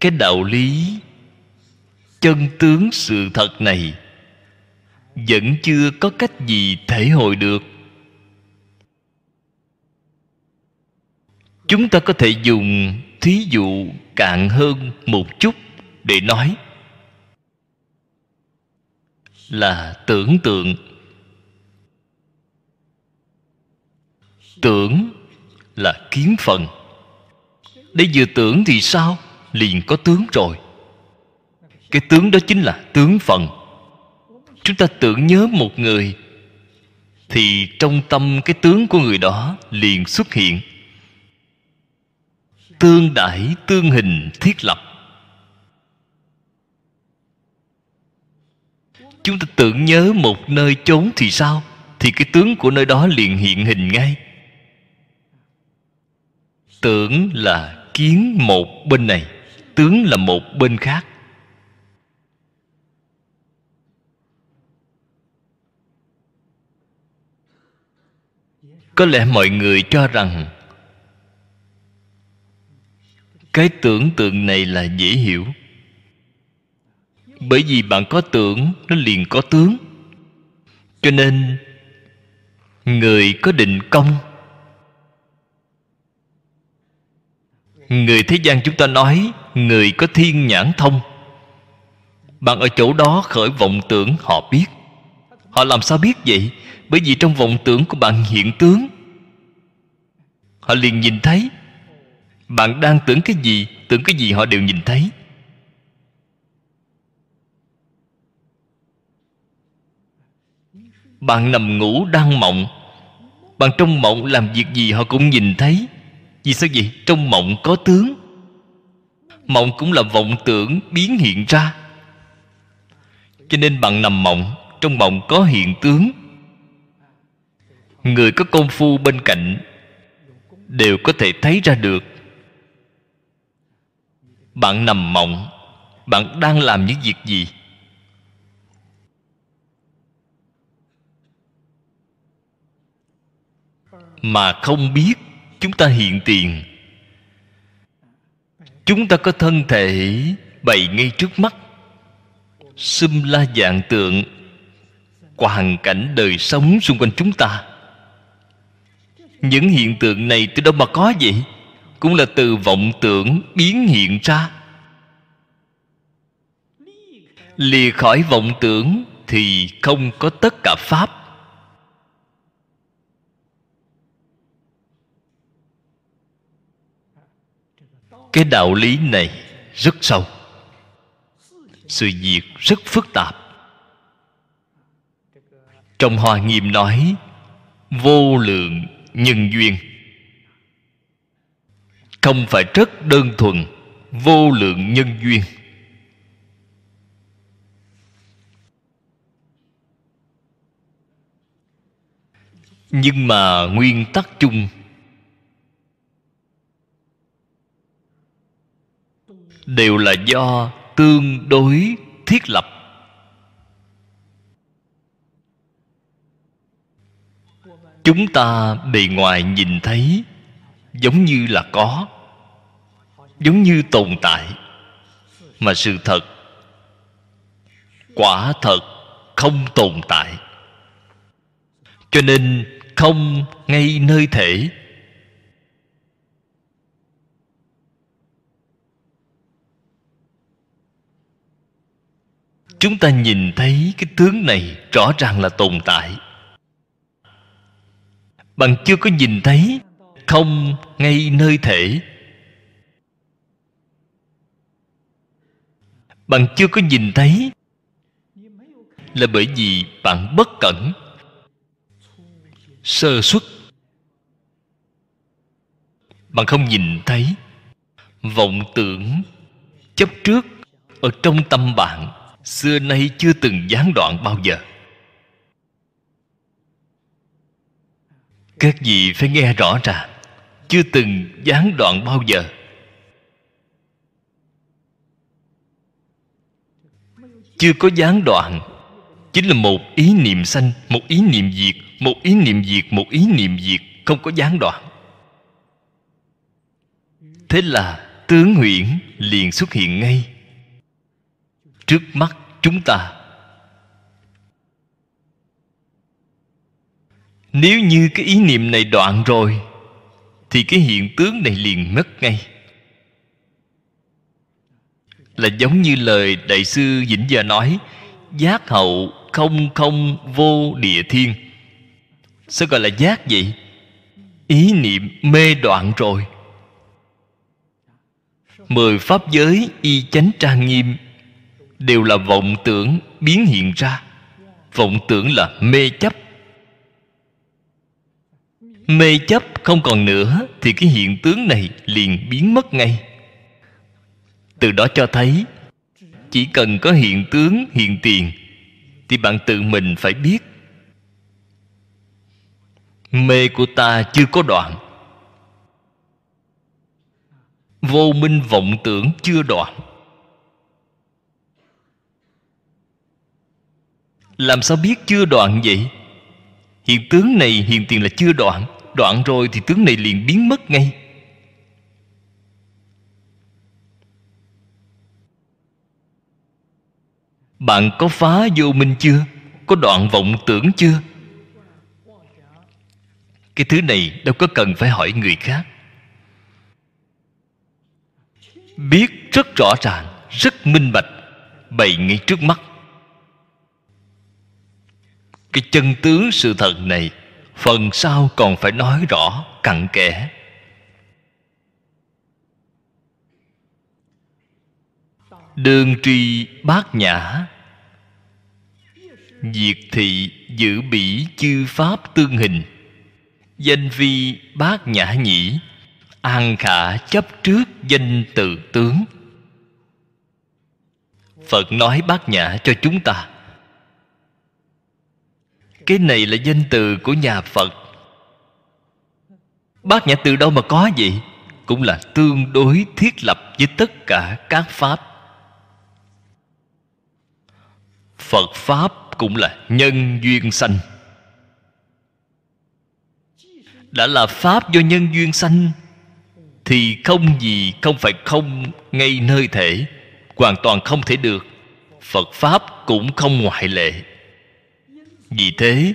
cái đạo lý chân tướng sự thật này vẫn chưa có cách gì thể hội được. Chúng ta có thể dùng thí dụ cạn hơn một chút để nói là tưởng tượng. Tưởng là kiến phần. Để vừa tưởng thì sao? Liền có tướng rồi. Cái tướng đó chính là tướng phần. Chúng ta tưởng nhớ một người thì trong tâm cái tướng của người đó liền xuất hiện. Tương đãi, tương hình, thiết lập. Chúng ta tưởng nhớ một nơi chốn thì sao? Thì cái tướng của nơi đó liền hiện hình ngay. Tưởng là kiến một bên này, tướng là một bên khác. Có lẽ mọi người cho rằng cái tưởng tượng này là dễ hiểu. Bởi vì bạn có tưởng, nó liền có tướng. Cho nên người có định công, người thế gian chúng ta nói người có thiên nhãn thông. Bạn ở chỗ đó khởi vọng tưởng, họ biết. Họ làm sao biết vậy? Bởi vì trong vọng tưởng của bạn hiện tướng. Họ liền nhìn thấy. Bạn đang tưởng cái gì họ đều nhìn thấy. Bạn nằm ngủ đang mộng, bạn trong mộng làm việc gì họ cũng nhìn thấy. Vì sao vậy? Trong mộng có tướng. Mộng cũng là vọng tưởng biến hiện ra. Cho nên bạn nằm mộng, trong mộng có hiện tướng. Người có công phu bên cạnh đều có thể thấy ra được. Bạn nằm mộng, bạn đang làm những việc gì? Mà không biết. Chúng ta hiện tiền, chúng ta có thân thể bày ngay trước mắt, xâm la vạn tượng qua hoàn cảnh đời sống xung quanh chúng ta. Những hiện tượng này từ đâu mà có vậy? Cũng là từ vọng tưởng biến hiện ra. Lìa khỏi vọng tưởng thì không có tất cả pháp. Cái đạo lý này rất sâu. Sự việc rất phức tạp. Trong Hoa Nghiêm nói vô lượng nhân duyên. Không phải rất đơn thuần. Vô lượng nhân duyên. Nhưng mà nguyên tắc chung đều là do tương đối thiết lập. Chúng ta bề ngoài nhìn thấy giống như là có, giống như tồn tại, mà sự thật quả thật không tồn tại. Cho nên không ngay nơi thể, chúng ta nhìn thấy cái tướng này rõ ràng là tồn tại. Bằng chưa có nhìn thấy không ngay nơi thể, bằng chưa có nhìn thấy là bởi vì bạn bất cẩn, sơ suất. Bạn không nhìn thấy vọng tưởng chấp trước ở trong tâm bạn, xưa nay chưa từng gián đoạn bao giờ. Các vị phải nghe rõ ràng, chưa từng gián đoạn bao giờ. Chưa có gián đoạn chính là một ý niệm sanh, một ý niệm diệt, một ý niệm diệt, một ý niệm diệt, không có gián đoạn. Thế là tướng huyễn liền xuất hiện ngay trước mắt chúng ta. Nếu như cái ý niệm này đoạn rồi thì cái hiện tướng này liền mất ngay. Là giống như lời Đại sư Vĩnh Gia nói: giác hậu không không vô địa thiên. Sao gọi là giác vậy? Ý niệm mê đoạn rồi. 10 pháp giới y chánh trang nghiêm đều là vọng tưởng biến hiện ra. Vọng tưởng là mê chấp. Mê chấp không còn nữa thì cái hiện tướng này liền biến mất ngay. Từ đó cho thấy, chỉ cần có hiện tướng, hiện tiền thì bạn tự mình phải biết mê của ta chưa có đoạn, vô minh vọng tưởng chưa đoạn. Làm sao biết chưa đoạn vậy? Hiện tướng này, hiện tiền là chưa đoạn. Đoạn rồi thì tướng này liền biến mất ngay. Bạn có phá vô minh chưa? Có đoạn vọng tưởng chưa? Cái thứ này đâu có cần phải hỏi người khác. Biết rất rõ ràng, rất minh bạch, bày ngay trước mắt. Cái chân tướng sự thật này phần sau còn phải nói rõ cặn kẽ. Đường tri bát nhã, diệt thị giữ bỉ chư pháp tương hình, danh vi bát nhã nhĩ, an khả chấp trước danh tự tướng. Phật nói bát nhã cho chúng ta. Cái này là danh từ của nhà Phật. Bát nhã từ đâu mà có vậy? Cũng là tương đối thiết lập với tất cả các pháp. Phật pháp cũng là nhân duyên sanh. Đã là pháp do nhân duyên sanh thì không gì không phải không ngay nơi thể, hoàn toàn không thể được. Phật pháp cũng không ngoại lệ. Vì thế,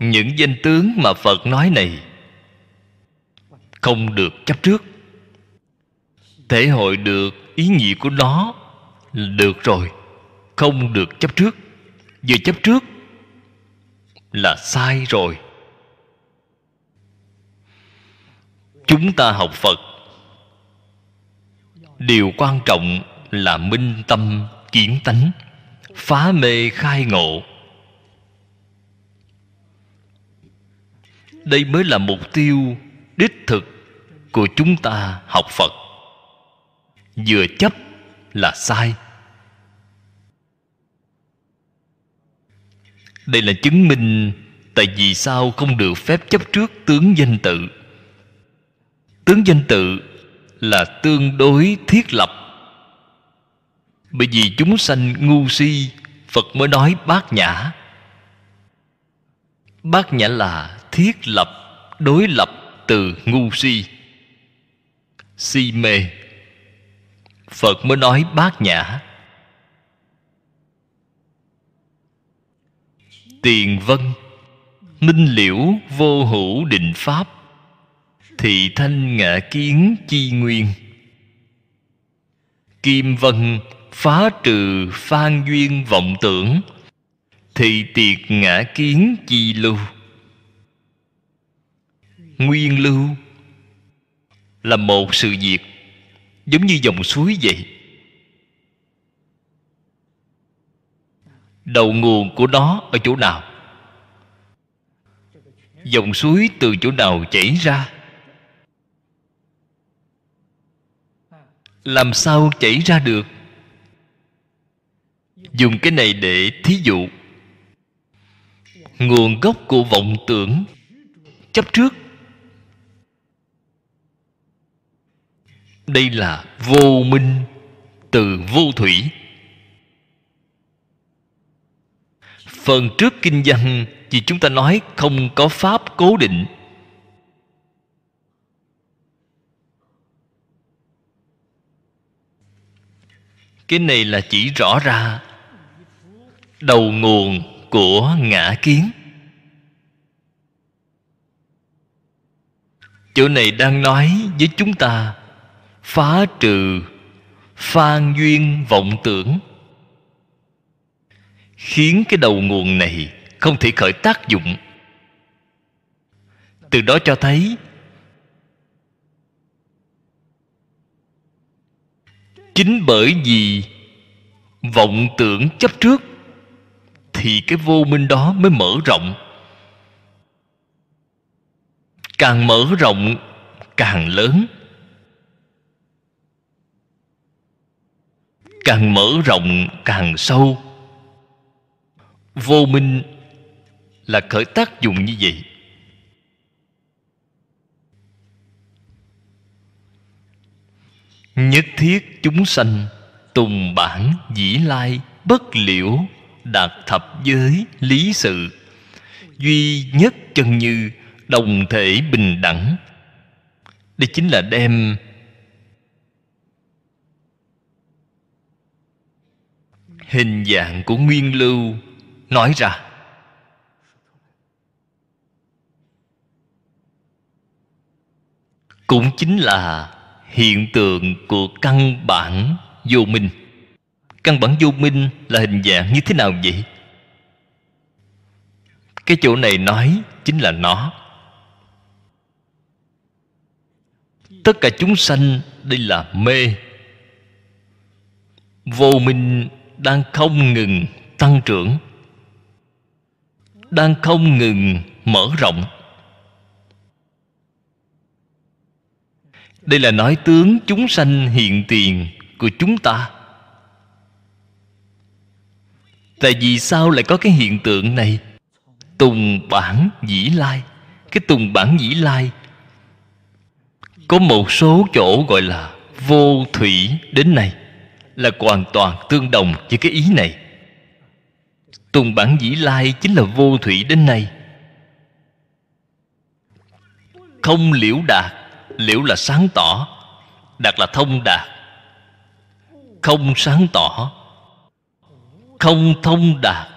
những danh tướng mà Phật nói này không được chấp trước. Thể hội được ý nghĩa của nó được rồi, không được chấp trước. Vừa chấp trước là sai rồi. Chúng ta học Phật, điều quan trọng là minh tâm kiến tánh, phá mê khai ngộ. Đây mới là mục tiêu đích thực của chúng ta học Phật. Vừa chấp là sai. Đây là chứng minh tại vì sao không được phép chấp trước tướng danh tự. Tướng danh tự là tương đối thiết lập. Bởi vì chúng sanh ngu si, Phật mới nói bát nhã. Bát nhã là thiết lập, đối lập từ ngu si, si mê, Phật mới nói bát nhã. Tiền vân minh liễu vô hữu định pháp, thị thanh ngã kiến chi nguyên. Kim vân phá trừ phan duyên vọng tưởng, thị tiệt ngã kiến chi lưu. Nguyên lưu là một sự việc, giống như dòng suối vậy. Đầu nguồn của nó ở chỗ nào? Dòng suối từ chỗ nào chảy ra? Làm sao chảy ra được? Dùng cái này để thí dụ. Nguồn gốc của vọng tưởng, chấp trước, đây là vô minh từ vô thủy. Phần trước kinh văn thì chúng ta nói không có pháp cố định. Cái này là chỉ rõ ra đầu nguồn của ngã kiến. Chỗ này đang nói với chúng ta phá trừ phan duyên vọng tưởng, khiến cái đầu nguồn này không thể khởi tác dụng. Từ đó cho thấy chính bởi vì vọng tưởng chấp trước thì cái vô minh đó mới mở rộng. Càng mở rộng càng lớn, càng mở rộng càng sâu. Vô minh là khởi tác dụng như vậy. Nhất thiết chúng sanh tùng bản dĩ lai, bất liễu đạt thập giới lý sự, duy nhất chân như đồng thể bình đẳng. Đây chính là đem hình dạng của nguyên lưu nói ra. Cũng chính là hiện tượng của căn bản vô minh. Căn bản vô minh là hình dạng như thế nào vậy? Cái chỗ này nói chính là nó. Tất cả chúng sanh đây là mê. Vô minh đang không ngừng tăng trưởng, đang không ngừng mở rộng. Đây là nói tướng chúng sanh hiện tiền của chúng ta. Tại vì sao lại có cái hiện tượng này? Tùng bản dĩ lai. Cái tùng bản dĩ lai có một số chỗ gọi là vô thủy đến này, là hoàn toàn tương đồng với cái ý này. Tùng bản dĩ lai chính là vô thủy đến nay. Không liễu đạt, liễu là sáng tỏ, đạt là thông đạt. Không sáng tỏ, không thông đạt.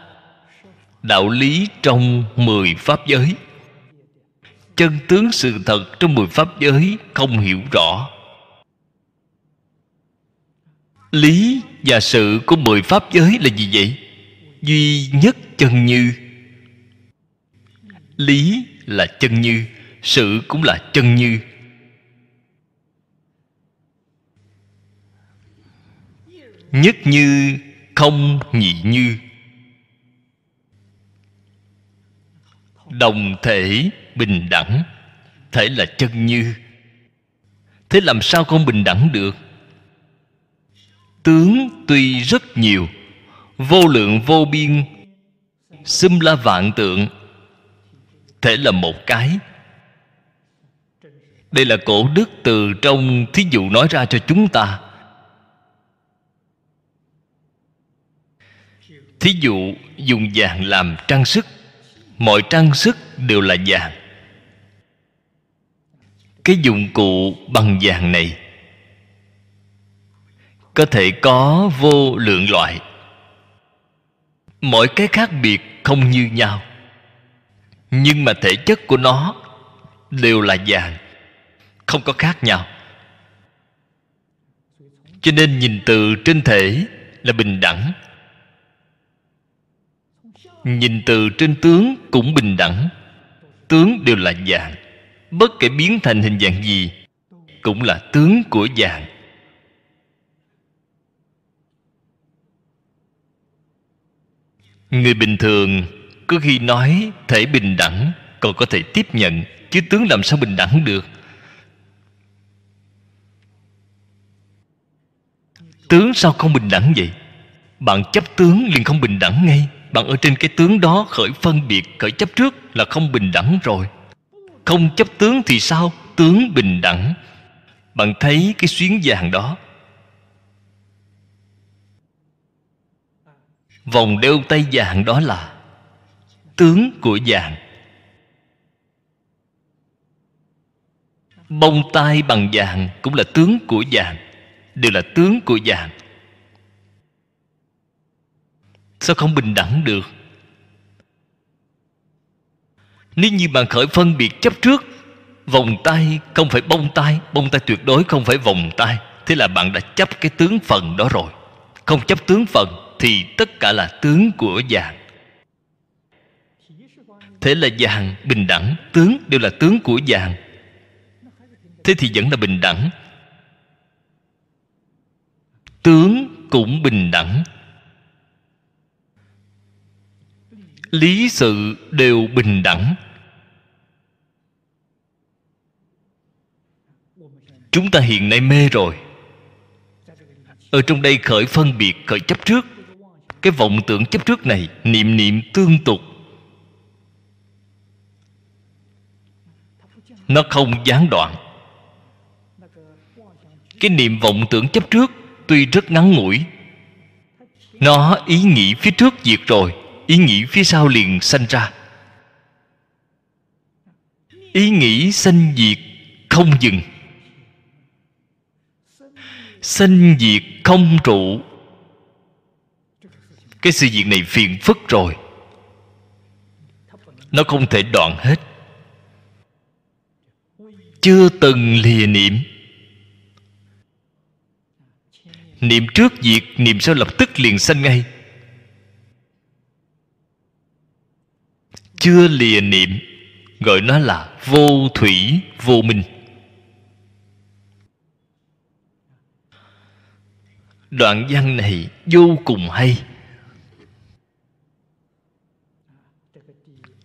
Đạo lý trong 10 pháp giới, chân tướng sự thật trong 10 pháp giới không hiểu rõ. Lý và sự của 10 pháp giới là gì vậy? Duy nhất chân như. Lý là chân như, sự cũng là chân như. Nhất như, không nhị như. Đồng thể bình đẳng, thể là chân như. Thế làm sao không bình đẳng được? Tướng tuy rất nhiều, vô lượng vô biên, xâm la vạn tượng, thể là một cái. Đây là cổ đức từ trong thí dụ nói ra cho chúng ta. Thí dụ dùng vàng làm trang sức, mọi trang sức đều là vàng. Cái dụng cụ bằng vàng này có thể có vô lượng loại, mỗi cái khác biệt không như nhau, nhưng mà thể chất của nó đều là vàng, không có khác nhau. Cho nên nhìn từ trên thể là bình đẳng, nhìn từ trên tướng cũng bình đẳng, tướng đều là vàng, bất kể biến thành hình dạng gì cũng là tướng của vàng. Người bình thường cứ khi nói thể bình đẳng còn có thể tiếp nhận, chứ tướng làm sao bình đẳng được? Tướng sao không bình đẳng vậy? Bạn chấp tướng liền không bình đẳng ngay. Bạn ở trên cái tướng đó khởi phân biệt, khởi chấp trước là không bình đẳng rồi. Không chấp tướng thì sao? Tướng bình đẳng. Bạn thấy cái xuyến vàng đó, vòng đeo tay vàng đó là tướng của vàng, bông tai bằng vàng cũng là tướng của vàng, đều là tướng của vàng. Sao không bình đẳng được? Nếu như bạn khởi phân biệt chấp trước, vòng tay không phải bông tai, bông tai tuyệt đối không phải vòng tay, thế là bạn đã chấp cái tướng phần đó rồi. Không chấp tướng phần thì tất cả là tướng của vàng. Thế là vàng bình đẳng, tướng đều là tướng của vàng, thế thì vẫn là bình đẳng. Tướng cũng bình đẳng, lý sự đều bình đẳng. Chúng ta hiện nay mê rồi, ở trong đây khởi phân biệt, khởi chấp trước. Cái vọng tưởng chấp trước này niệm niệm tương tục, nó không gián đoạn. Cái niệm vọng tưởng chấp trước tuy rất ngắn ngủi, nó ý nghĩ phía trước diệt rồi, ý nghĩ phía sau liền sanh ra. Ý nghĩ sanh diệt không dừng, sanh diệt không trụ. Cái sự việc này phiền phức rồi, nó không thể đoạn hết. Chưa từng lìa niệm, niệm trước diệt, niệm sau lập tức liền sanh ngay. Chưa lìa niệm, gọi nó là vô thủy vô minh. Đoạn văn này vô cùng hay.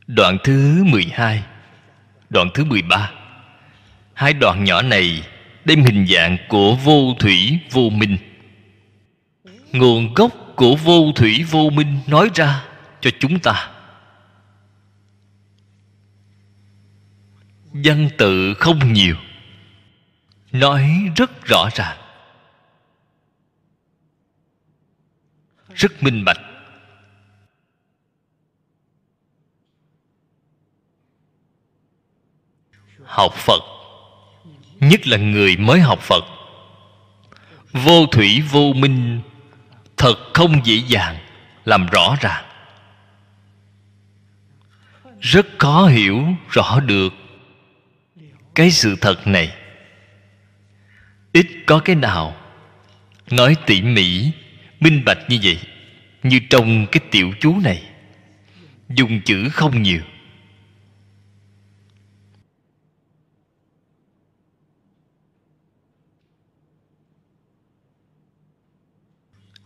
Đoạn thứ 12, đoạn thứ 13, hai đoạn nhỏ này đem hình dạng của vô thủy vô minh, nguồn gốc của vô thủy vô minh nói ra cho chúng ta. Văn tự không nhiều, nói rất rõ ràng, rất minh bạch. Học Phật, nhất là người mới học Phật, vô thủy vô minh thật không dễ dàng làm rõ ràng, rất khó hiểu rõ được. Cái sự thật này ít có cái nào nói tỉ mỉ minh bạch như vậy, như trong cái tiểu chú này. Dùng chữ không nhiều,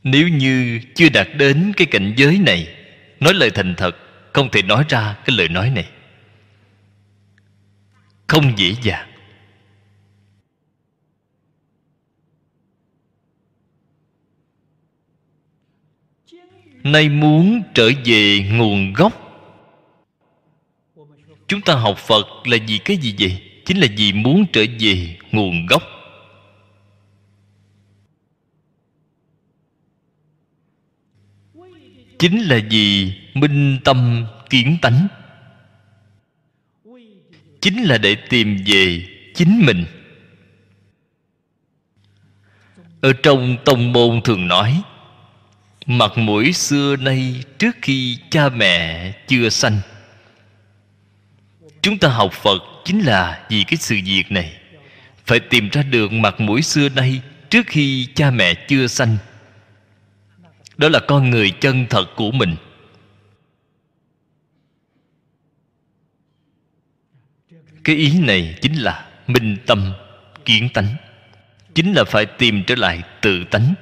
nếu như chưa đạt đến cái cảnh giới này, nói lời thành thật không thể nói ra cái lời nói này, không dễ dàng. Nay muốn trở về nguồn gốc, chúng ta học Phật là vì cái gì vậy? chính là vì muốn trở về nguồn gốc. Chính là vì minh tâm kiến tánh. Chính là để tìm về chính mình. Ở trong tông môn thường nói, mặt mũi xưa nay trước khi cha mẹ chưa sanh. Chúng ta học Phật chính là vì cái sự việc này. Phải tìm ra được mặt mũi xưa nay trước khi cha mẹ chưa sanh. Đó là con người chân thật của mình. Cái ý này chính là minh tâm kiến tánh. Chính là phải tìm trở lại tự tánh.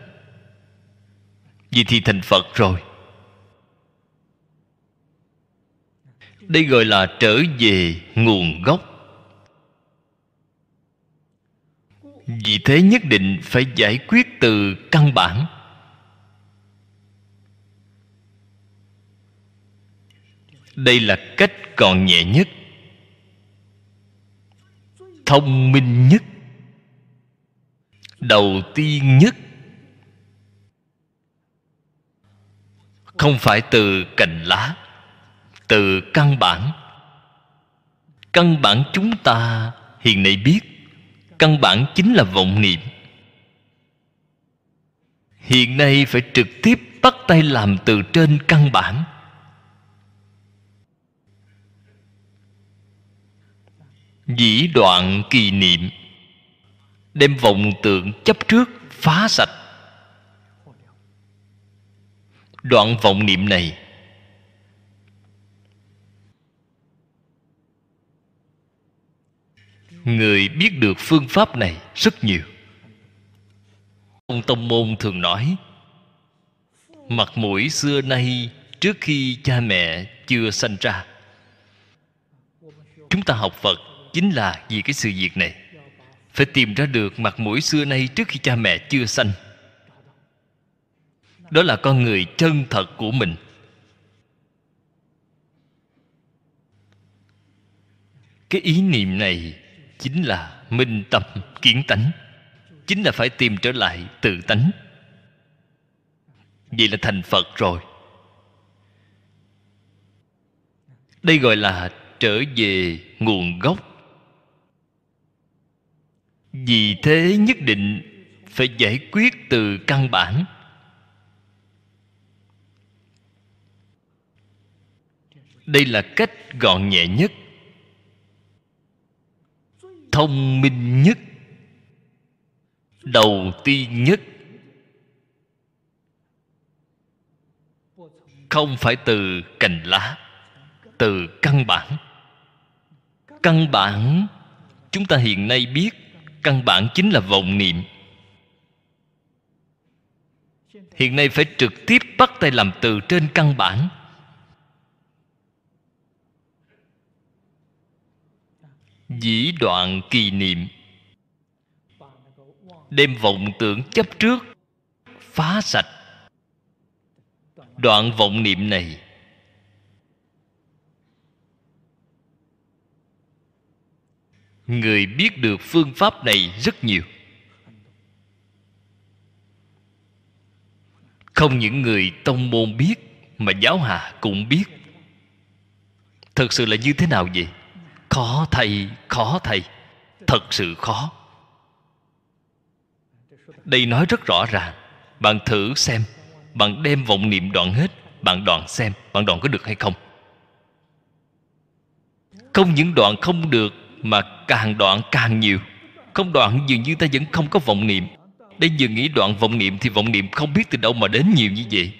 Vì thì thành Phật rồi. Đây gọi là trở về nguồn gốc. Vì thế nhất định phải giải quyết từ căn bản. Đây là cách còn nhẹ nhất, thông minh nhất, đầu tiên nhất. Không phải từ cành lá, từ căn bản. Căn bản chúng ta hiện nay biết, căn bản chính là vọng niệm. Hiện nay phải trực tiếp bắt tay làm từ trên căn bản. Dĩ đoạn kỳ niệm, đem vọng tưởng chấp trước phá sạch. Đoạn vọng niệm này người biết được phương pháp này rất nhiều. Ông tông môn thường nói, mặt mũi xưa nay trước khi cha mẹ chưa sanh ra. Chúng ta học Phật chính là vì cái sự việc này. Phải tìm ra được mặt mũi xưa nay trước khi cha mẹ chưa sanh. Đó là con người chân thật của mình. Cái ý niệm này chính là minh tâm kiến tánh. Chính là phải tìm trở lại tự tánh. Vậy là thành Phật rồi. Đây gọi là trở về nguồn gốc. Vì thế nhất định phải giải quyết từ căn bản. Đây là cách gọn nhẹ nhất, thông minh nhất, đầu tiên nhất. Không phải từ cành lá, từ căn bản. Căn bản chúng ta hiện nay biết, căn bản chính là vọng niệm. Hiện nay phải trực tiếp bắt tay làm từ trên căn bản. Dĩ đoạn kỳ niệm, đem vọng tưởng chấp trước phá sạch. Đoạn vọng niệm này người biết được phương pháp này rất nhiều. Không những người tông môn biết, mà giáo hạ cũng biết. Thật sự là như thế nào vậy? Khó thầy, khó thầy. Thật sự khó. Đây nói rất rõ ràng. Bạn thử xem. Bạn đem vọng niệm đoạn hết. Bạn đoạn xem, bạn đoạn có được hay không. Không những đoạn không được, mà càng đoạn càng nhiều. Không đoạn dường như ta vẫn không có vọng niệm. Để vừa nghĩ đoạn vọng niệm thì vọng niệm không biết từ đâu mà đến nhiều như vậy.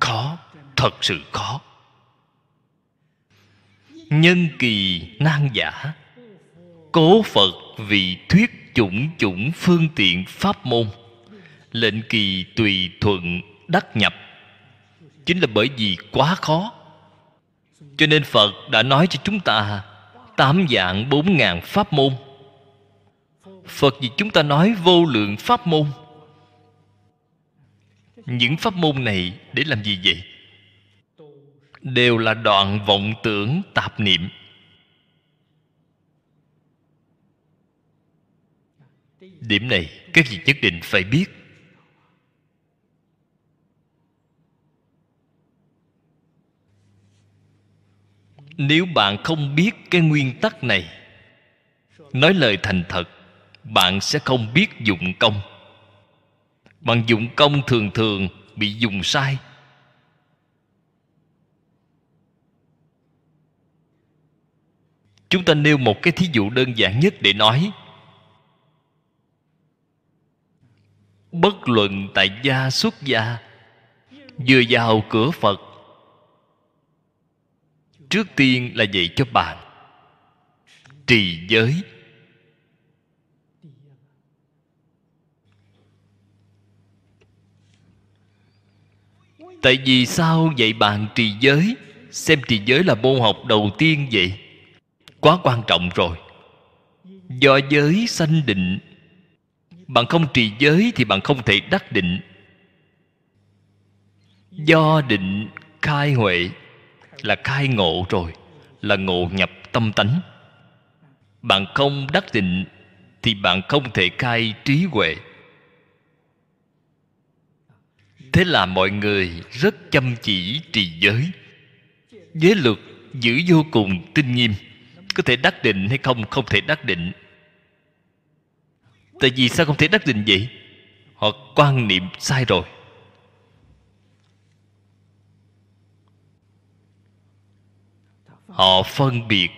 Khó, thật sự khó. Nhân kỳ nan giả, cố Phật vì thuyết chủng chủng phương tiện pháp môn, lệnh kỳ tùy thuận đắc nhập. Chính là bởi vì quá khó, cho nên Phật đã nói cho chúng ta 8 vạn 4.000 pháp môn. Phật vì chúng ta nói vô lượng pháp môn. Những pháp môn này để làm gì vậy? đều là đoạn vọng tưởng tạp niệm. Điểm này các vị nhất định phải biết. Nếu bạn không biết cái nguyên tắc này, nói lời thành thật, bạn sẽ không biết dụng công. Bạn dụng công thường thường bị dùng sai. Chúng ta nêu một cái thí dụ đơn giản nhất để nói. Bất luận tại gia xuất gia, vừa vào cửa Phật, trước tiên là dạy cho bạn trì giới. Tại vì sao dạy bạn trì giới? Xem trì giới là môn học đầu tiên vậy, quá quan trọng rồi. Do giới sanh định, bạn không trì giới thì bạn không thể đắc định. Do định khai huệ, là khai ngộ rồi, là ngộ nhập tâm tánh. Bạn không đắc định thì bạn không thể khai trí huệ. Thế là mọi người rất chăm chỉ trì giới. Giới luật giữ vô cùng tinh nghiêm. Có thể đắc định hay không? Không thể đắc định. Tại vì sao không thể đắc định vậy? Họ quan niệm sai rồi. Họ phân biệt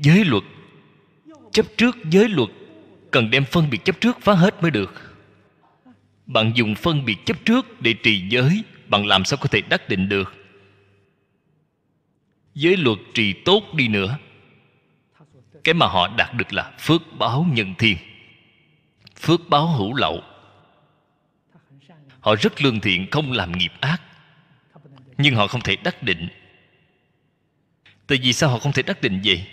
giới luật. Chấp trước giới luật, cần đem phân biệt chấp trước phá hết mới được. Bạn dùng phân biệt chấp trước để trì giới, bạn làm sao có thể đắc định được? Giới luật trì tốt đi nữa, cái mà họ đạt được là phước báo nhân thiên, phước báo hữu lậu. Họ rất lương thiện, không làm nghiệp ác, nhưng họ không thể đắc định. Tại vì sao họ không thể đắc định vậy?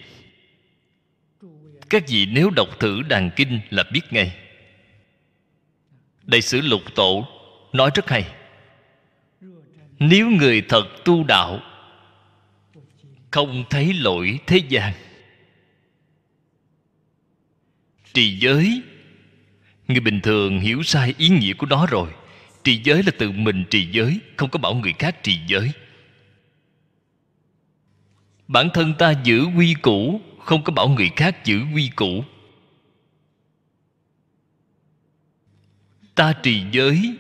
Các vị nếu đọc thử Đàn Kinh là biết ngay. Đại sư Lục Tổ nói rất hay. Nếu người thật tu đạo, không thấy lỗi thế gian, trì giới. Người bình thường hiểu sai ý nghĩa của nó rồi. Trì giới là tự mình trì giới, không có bảo người khác trì giới. Bản thân ta giữ quy củ, không có bảo người khác giữ quy củ. Ta trì giới,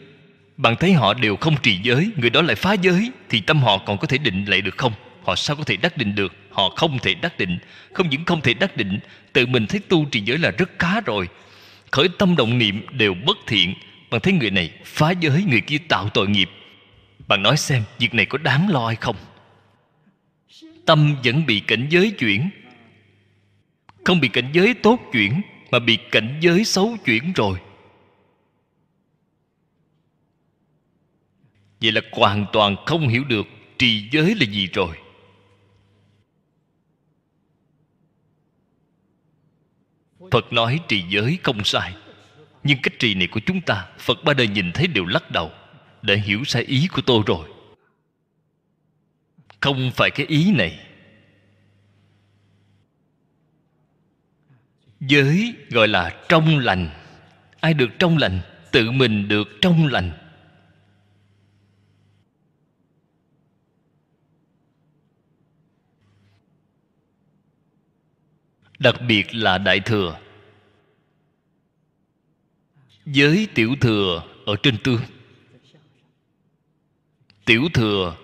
bạn thấy họ đều không trì giới, người đó lại phá giới, thì tâm họ còn có thể định lại được không? Họ sao có thể đắc định được? Họ không thể đắc định. Không những không thể đắc định, tự mình thấy tu trì giới là rất khá rồi, khởi tâm động niệm đều bất thiện. Bạn thấy người này phá giới, người kia tạo tội nghiệp, bạn nói xem việc này có đáng lo hay không? Tâm vẫn bị cảnh giới chuyển, không bị cảnh giới tốt chuyển, mà bị cảnh giới xấu chuyển rồi. Vậy là hoàn toàn không hiểu được trì giới là gì rồi. Phật nói trì giới không sai, nhưng cách trì này của chúng ta, Phật ba đời nhìn thấy đều lắc đầu. Đã hiểu sai ý của tôi rồi. Không phải cái ý này. Giới gọi là trong lành. Ai được trong lành? Tự mình được trong lành. Đặc biệt là Đại Thừa. Giới Tiểu Thừa ở trên tương. Tiểu Thừa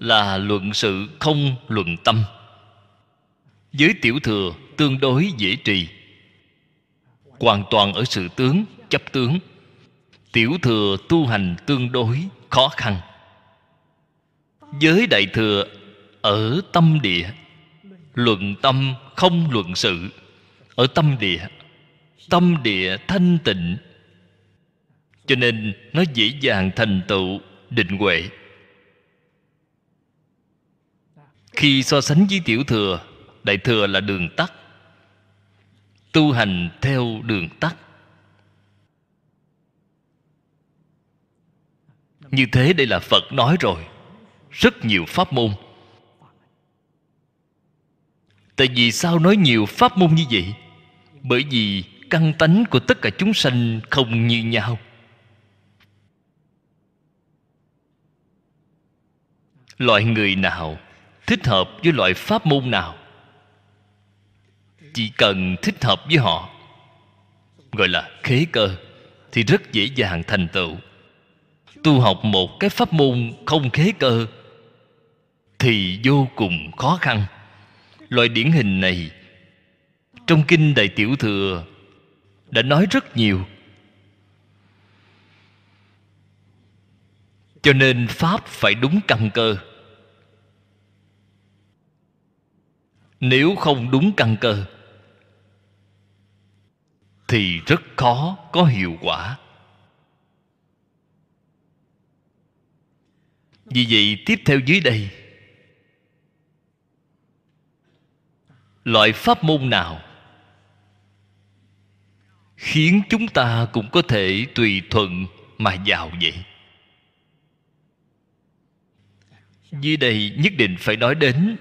là luận sự không luận tâm. Giới Tiểu Thừa tương đối dễ trì, hoàn toàn ở sự tướng, chấp tướng. Tiểu Thừa tu hành tương đối khó khăn. Giới Đại Thừa ở tâm địa, luận tâm không luận sự. Ở tâm địa, tâm địa thanh tịnh, cho nên nó dễ dàng thành tựu định huệ. Khi so sánh với Tiểu Thừa, Đại Thừa là đường tắt, tu hành theo đường tắt. Như thế đây là Phật nói rồi. Rất nhiều pháp môn Tại vì sao nói nhiều pháp môn như vậy? Bởi vì căn tánh của tất cả chúng sanh không như nhau. Loại người nào thích hợp với loại pháp môn nào, chỉ cần thích hợp với họ, gọi là khế cơ, thì rất dễ dàng thành tựu. Tu học một cái pháp môn không khế cơ thì vô cùng khó khăn. Loại điển hình này trong Kinh Đại Tiểu Thừa đã nói rất nhiều. Cho nên pháp phải đúng căn cơ. Nếu không đúng căn cơ thì rất khó có hiệu quả. Vì vậy tiếp theo dưới đây, loại pháp môn nào khiến chúng ta cũng có thể tùy thuận mà vào vậy? Dưới đây nhất định phải nói đến.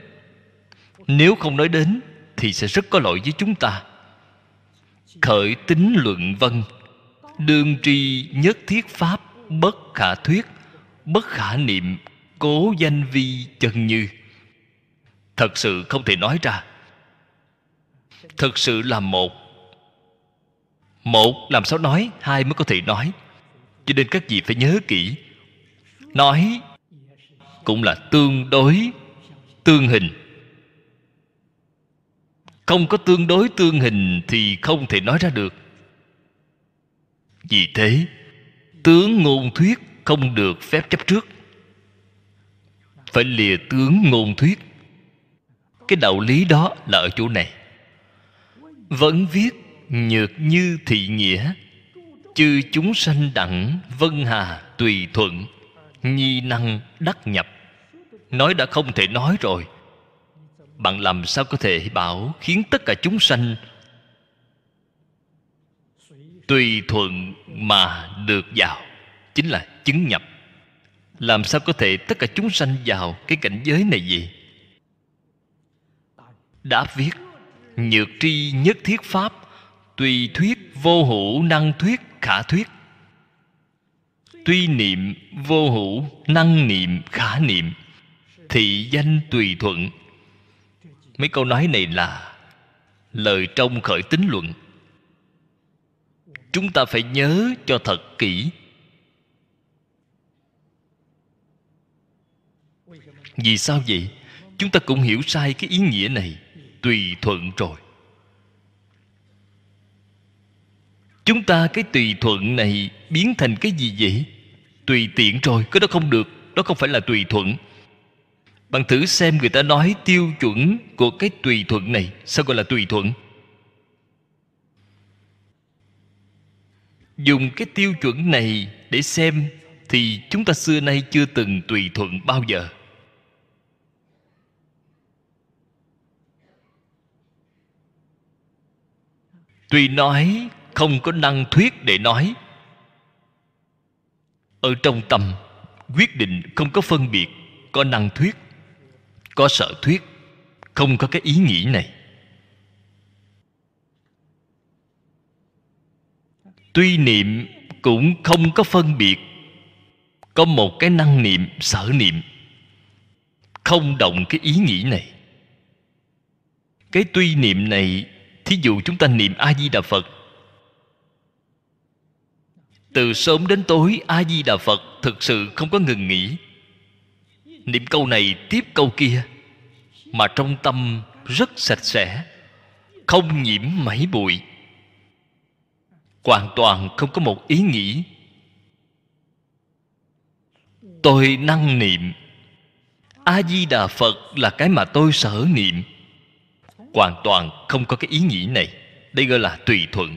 Nếu không nói đến thì sẽ rất có lỗi với chúng ta. Khởi tín luận vân: đương tri nhất thiết pháp, bất khả thuyết, bất khả niệm, cố danh vi chân như. Thật sự không thể nói ra. Thật sự là một. Một làm sao nói, hai mới có thể nói. Cho nên các vị phải nhớ kỹ, nói cũng là tương đối tương hình. Không có tương đối tương hình thì không thể nói ra được. Vì thế, tướng ngôn thuyết không được phép chấp trước. Phải lìa tướng ngôn thuyết. Cái đạo lý đó là ở chỗ này. Vẫn viết nhược như thị nghĩa, chư chúng sanh đẳng vân hà tùy thuận, nhi năng đắc nhập. Nói đã không thể nói rồi, bạn làm sao có thể bảo khiến tất cả chúng sanh tùy thuận mà được vào? Chính là chứng nhập. Làm sao có thể tất cả chúng sanh vào cái cảnh giới này gì? Đã viết nhược tri nhất thiết pháp, tùy thuyết vô hữu năng thuyết khả thuyết, tuy niệm vô hữu năng niệm khả niệm, thị danh tùy thuận. Mấy câu nói này là lời trong khởi tín luận. Chúng ta phải nhớ cho thật kỹ. Vì sao vậy? Chúng ta cũng hiểu sai cái ý nghĩa này tùy thuận rồi. Chúng ta cái tùy thuận này biến thành cái gì vậy? Tùy tiện rồi, cái đó không được. Đó không phải là tùy thuận. Bạn thử xem người ta nói tiêu chuẩn của cái tùy thuận này, sao gọi là tùy thuận? Dùng cái tiêu chuẩn này để xem thì chúng ta xưa nay chưa từng tùy thuận bao giờ. Tuy nói không có năng thuyết để nói, ở trong tâm quyết định không có phân biệt, có năng thuyết, có sở thuyết, không có cái ý nghĩ này. Tuy niệm cũng không có phân biệt, có một cái năng niệm, sở niệm, không động cái ý nghĩ này. Cái tuy niệm này, thí dụ chúng ta niệm A Di Đà Phật, từ sớm đến tối A Di Đà Phật thực sự không có ngừng nghỉ. Niệm câu này tiếp câu kia, mà trong tâm rất sạch sẽ, không nhiễm mảy bụi, hoàn toàn không có một ý nghĩ tôi năng niệm. A Di Đà Phật là cái mà tôi sở niệm, hoàn toàn không có cái ý nghĩ này. Đây gọi là tùy thuận.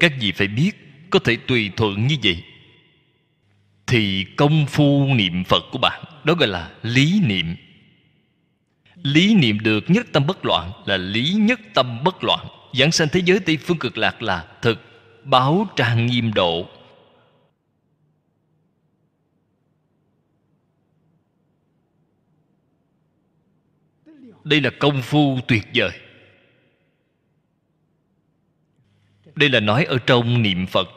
Các vị phải biết, có thể tùy thuận như vậy thì công phu niệm Phật của bạn, đó gọi là lý niệm. Lý niệm được nhất tâm bất loạn là lý nhất tâm bất loạn. Giảng sanh thế giới Tây Phương Cực Lạc là thực báo trang nghiêm độ. Đây là công phu tuyệt vời. Đây là nói ở trong niệm Phật.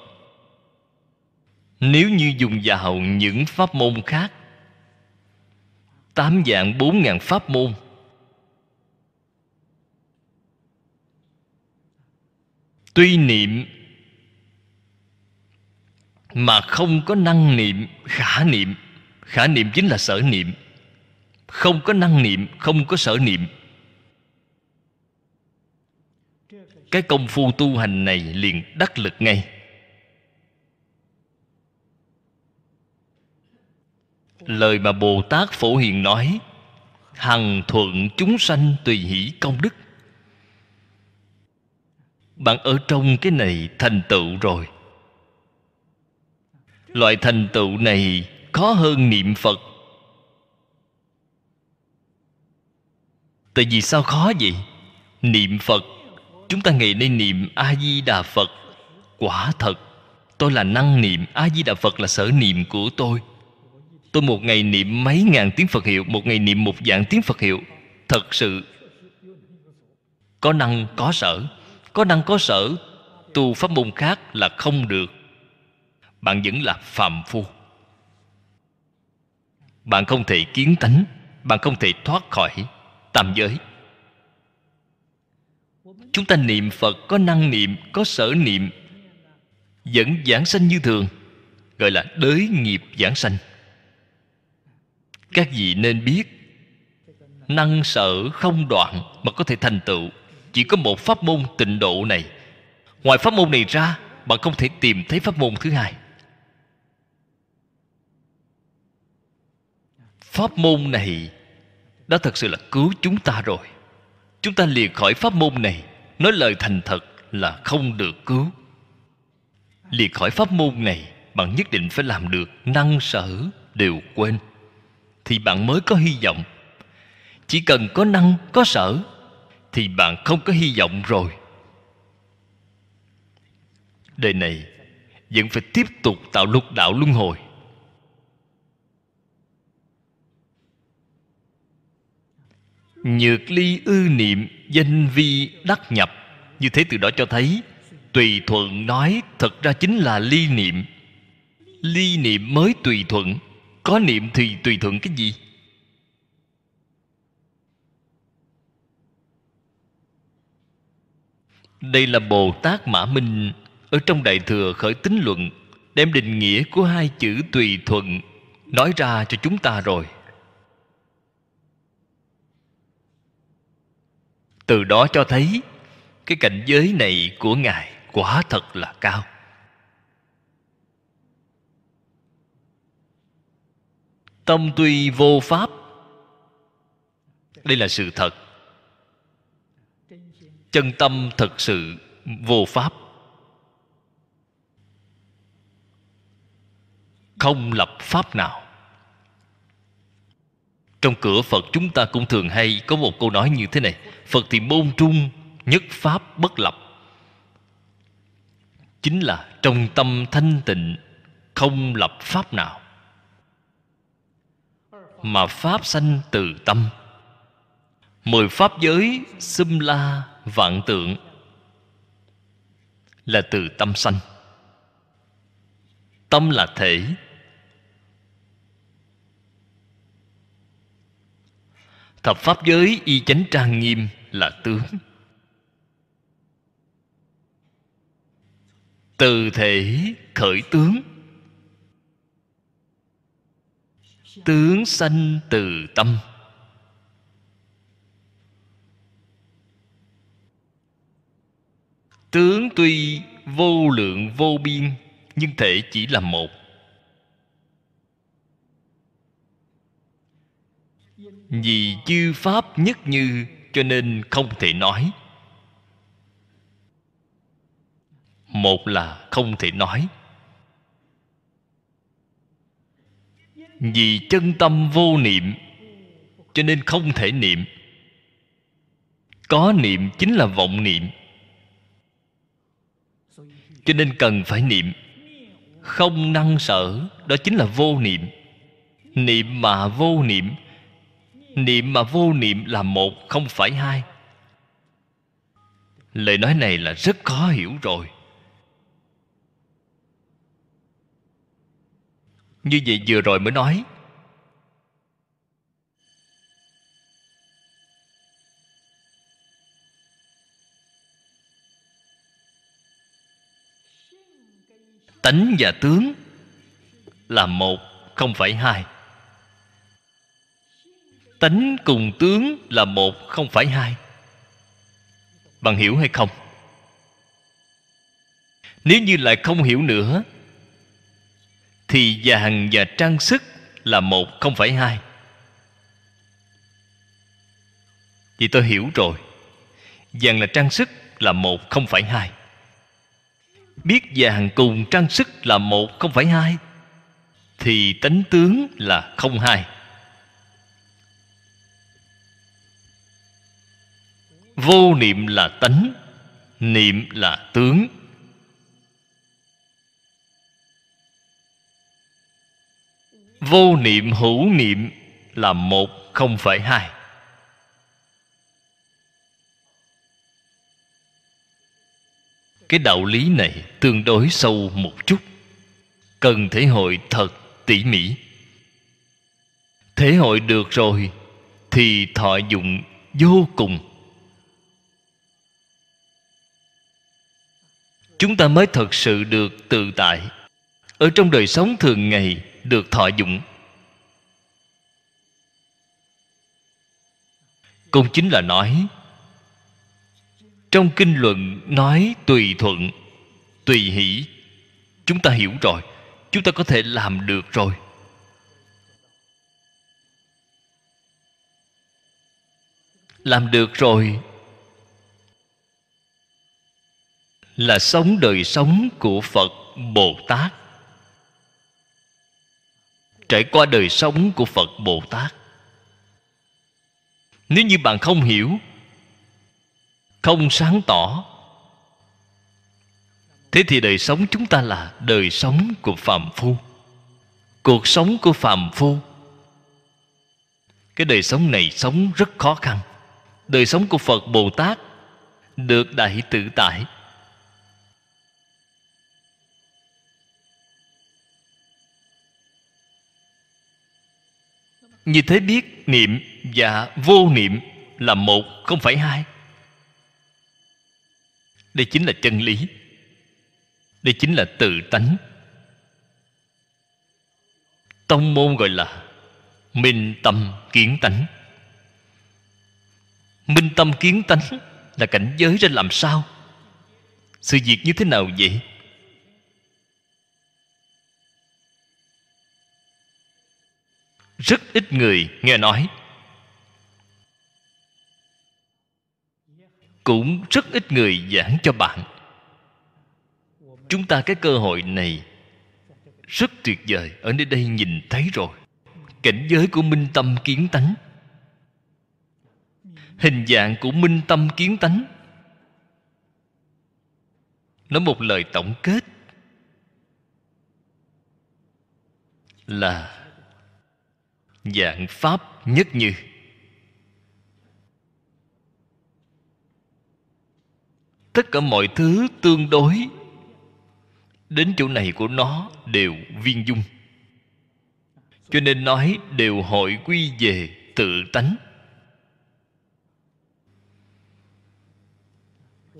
Nếu như dùng vào những pháp môn khác, 8 vạn 4.000 pháp môn, tuy niệm mà không có năng niệm, khả niệm. Khả niệm chính là sở niệm. Không có năng niệm, không có sở niệm. Cái công phu tu hành này liền đắc lực ngay. Lời mà Bồ Tát Phổ Hiền nói: hằng thuận chúng sanh tùy hỷ công đức. Bạn ở trong cái này thành tựu rồi. Loại thành tựu này khó hơn niệm Phật. Tại vì sao khó vậy? Niệm Phật, chúng ta ngày nay niệm A Di Đà Phật, quả thật tôi là năng niệm. A Di Đà Phật là sở niệm của tôi. Tôi một ngày niệm mấy ngàn tiếng Phật hiệu, một ngày niệm 1 vạn tiếng Phật hiệu. Thật sự có năng có sở. Có năng có sở, tu pháp môn khác là không được. Bạn vẫn là phàm phu. Bạn không thể kiến tánh. Bạn không thể thoát khỏi tam giới. Chúng ta niệm Phật có năng niệm, có sở niệm, vẫn vãng sanh như thường, gọi là đới nghiệp vãng sanh. Các vị nên biết, năng sở không đoạn mà có thể thành tựu. Chỉ có một pháp môn tịnh độ này. Ngoài pháp môn này ra, bạn không thể tìm thấy pháp môn thứ hai. Pháp môn này đã thật sự là cứu chúng ta rồi. Chúng ta liền khỏi pháp môn này, nói lời thành thật là không được cứu. Liền khỏi pháp môn này, bạn nhất định phải làm được năng sở đều quên, thì bạn mới có hy vọng. Chỉ cần có năng, có sở, thì bạn không có hy vọng rồi. Đời này vẫn phải tiếp tục tạo lục đạo luân hồi. Nhược ly ư niệm, danh vi đắc nhập. Như thế từ đó cho thấy, tùy thuận nói thật ra chính là ly niệm. Ly niệm mới tùy thuận. Có niệm thì tùy thuận cái gì? Đây là Bồ Tát Mã Minh ở trong Đại Thừa Khởi Tín Luận đem định nghĩa của hai chữ tùy thuận nói ra cho chúng ta rồi. Từ đó cho thấy cái cảnh giới này của Ngài quả thật là cao. Tâm tuy vô pháp, đây là sự thật. Chân tâm thật sự vô pháp, không lập pháp nào. Trong cửa Phật chúng ta cũng thường hay có một câu nói như thế này: Phật thì môn trung, nhất pháp bất lập. Chính là trong tâm thanh tịnh, không lập pháp nào. Mà pháp sanh từ tâm. 10 pháp giới xâm la vạn tượng là từ tâm sanh. Tâm là thể. Thập pháp giới y chánh trang nghiêm là tướng. Từ thể khởi tướng. Tướng sanh từ tâm. Tướng tuy vô lượng vô biên, nhưng thể chỉ là một. Vì chư pháp nhất như, cho nên không thể nói. Một là không thể nói. Vì chân tâm vô niệm, cho nên không thể niệm. Có niệm chính là vọng niệm, cho nên cần phải niệm. Không năng sở, đó chính là vô niệm. Niệm mà vô niệm, Niệm mà vô niệm là một, không phải hai. Lời nói này là rất khó hiểu rồi. Như vậy vừa rồi mới nói, tánh và tướng là một, không phải hai. Tánh cùng tướng là một, không phải hai. Bạn hiểu hay không? Nếu như lại không hiểu nữa thì vàng và trang sức là một, không phải hai. Vì tôi hiểu rồi. Vàng là trang sức là một, không phải hai. Biết vàng cùng trang sức là một, không phải hai, thì tánh tướng là không hai. Vô niệm là tánh, niệm là tướng. Vô niệm hữu niệm là một, không phải hai. Cái đạo lý này tương đối sâu một chút, cần thể hội thật tỉ mỉ. Thể hội được rồi thì thọ dụng vô cùng. Chúng ta mới thật sự được tự tại, ở trong đời sống thường ngày được thọ dụng. Cũng chính là nói, trong kinh luận nói tùy thuận, tùy hỷ. Chúng ta hiểu rồi, chúng ta có thể làm được rồi. Làm được rồi là sống đời sống của Phật Bồ Tát. Trải qua đời sống của Phật Bồ Tát. Nếu như bạn không hiểu, không sáng tỏ, thế thì đời sống chúng ta là đời sống của phàm phu. Cuộc sống của phàm phu, cái đời sống này sống rất khó khăn. Đời sống của Phật Bồ Tát được đại tự tại. Như thế biết niệm và vô niệm là một, không phải hai. Đây chính là chân lý. Đây chính là tự tánh. Tông môn gọi là minh tâm kiến tánh. Minh tâm kiến tánh là cảnh giới ra làm sao? Sự việc như thế nào vậy? Rất ít người nghe nói, cũng rất ít người giảng cho bạn. Chúng ta cái cơ hội này rất tuyệt vời, ở nơi đây nhìn thấy rồi. Cảnh giới của minh tâm kiến tánh, hình dạng của minh tâm kiến tánh. Nói một lời tổng kết là dạng pháp nhất như. Tất cả mọi thứ tương đối, đến chỗ này của nó đều viên dung. Cho nên nói đều hội quy về tự tánh.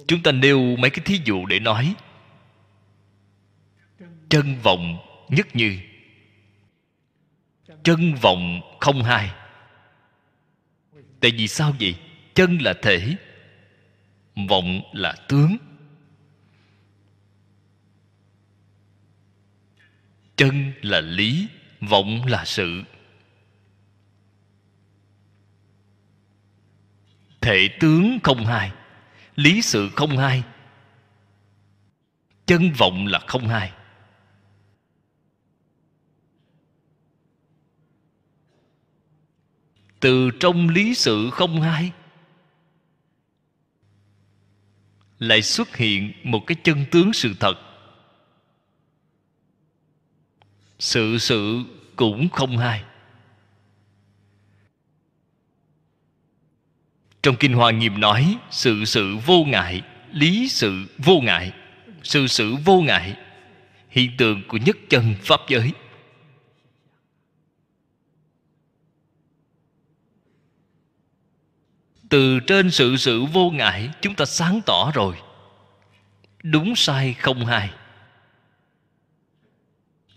Chúng ta nêu mấy cái thí dụ để nói. Chân vọng nhất như, chân vọng không hai. Tại vì sao vậy? Chân là thể, vọng là tướng. Chân là lý, vọng là sự. Thể tướng không hai, lý sự không hai, chân vọng là không hai. Từ trong lý sự không hai lại xuất hiện một cái chân tướng sự thật. Sự cũng không hai. Trong Kinh Hoa Nghiêm nói sự sự vô ngại, lý sự vô ngại, sự sự vô ngại, hiện tượng của nhất chân pháp giới. Từ trên sự sự vô ngại chúng ta sáng tỏ rồi, đúng sai không hai,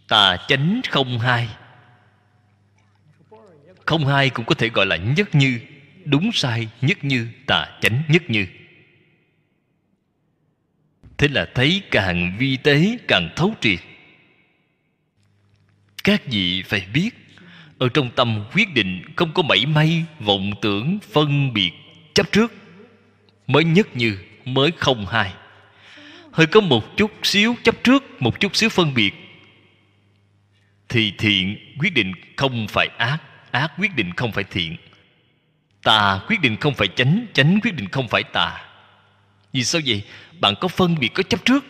tà chánh không hai. Không hai cũng có thể gọi là nhất như, đúng sai nhất như, tà chánh nhất như. Thế là thấy càng vi tế càng thấu triệt. Các vị phải biết, ở trong tâm quyết định không có mảy may vọng tưởng phân biệt chấp trước, mới nhất như, mới không hai. Hơi có một chút xíu chấp trước, một chút xíu phân biệt thì thiện quyết định không phải ác, ác quyết định không phải thiện, tà quyết định không phải chánh, chánh quyết định không phải tà. Vì sao vậy? Bạn có phân biệt, có chấp trước,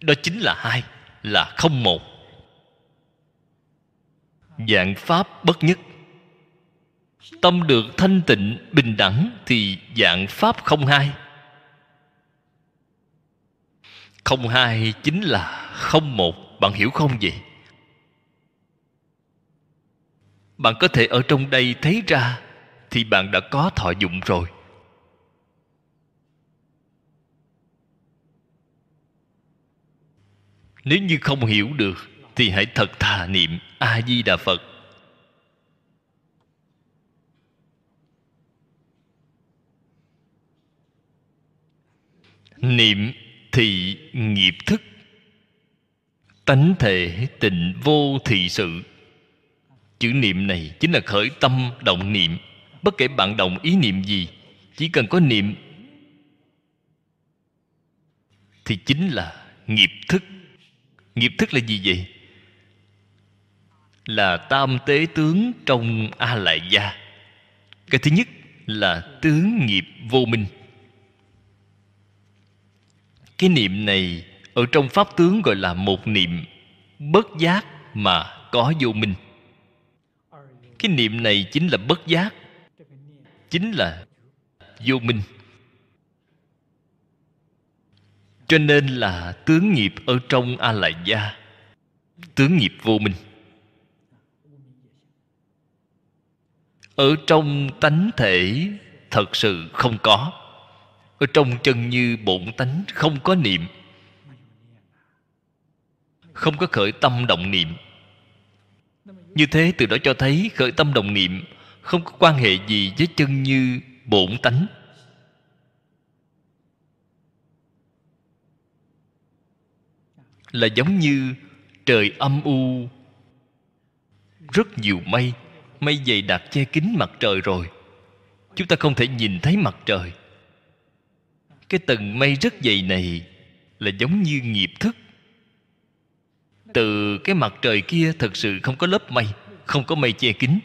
đó chính là hai, là không một. Vạn pháp bất nhất. Tâm được thanh tịnh bình đẳng thì vạn pháp không hai. Không hai chính là không một. Bạn hiểu không vậy? Bạn có thể ở trong đây thấy ra thì bạn đã có thọ dụng rồi. Nếu như không hiểu được thì hãy thật thà niệm A Di Đà Phật. Niệm thì nghiệp thức, tánh thể tịnh vô thị sự. Chữ niệm này chính là khởi tâm động niệm. Bất kể bạn động ý niệm gì, chỉ cần có niệm thì chính là nghiệp thức. Nghiệp thức là gì vậy? Là tam tế tướng trong A Lại Gia. Cái thứ nhất là tướng nghiệp vô minh. Cái niệm này ở trong pháp tướng gọi là một niệm bất giác mà có vô minh. Cái niệm này chính là bất giác, chính là vô minh. Cho nên là tướng nghiệp ở trong A Lại Gia, tướng nghiệp vô minh. Ở trong tánh thể thật sự không có. Ở trong chân như bổn tánh không có niệm, không có khởi tâm động niệm. Như thế từ đó cho thấy khởi tâm động niệm không có quan hệ gì với chân như bổn tánh. Là giống như trời âm u, rất nhiều mây, mây dày đặc che kín mặt trời rồi, chúng ta không thể nhìn thấy mặt trời. Cái tầng mây rất dày này là giống như nghiệp thức. Từ cái mặt trời kia thật sự không có lớp mây, không có mây che kín.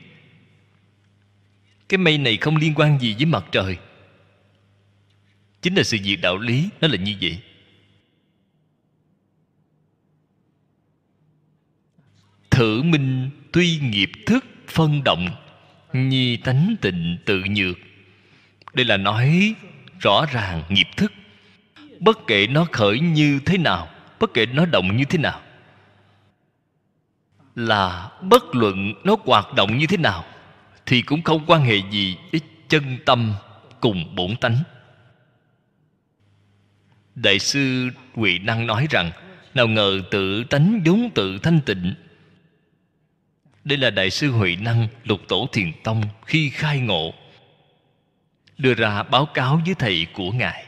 Cái mây này không liên quan gì với mặt trời. Chính là sự việc đạo lý, nó là như vậy. Thử minh tuy nghiệp thức phân động, nhi tánh tịnh tự nhược. Đây là nói rõ ràng nghiệp thức, bất kể nó khởi như thế nào, bất kể nó động như thế nào, là bất luận nó hoạt động như thế nào thì cũng không quan hệ gì với chân tâm cùng bổn tánh. Đại sư Huệ Năng nói rằng nào ngờ tự tánh vốn tự thanh tịnh. Đây là Đại sư Huệ Năng, Lục Tổ Thiền Tông khi khai ngộ đưa ra báo cáo với thầy của Ngài.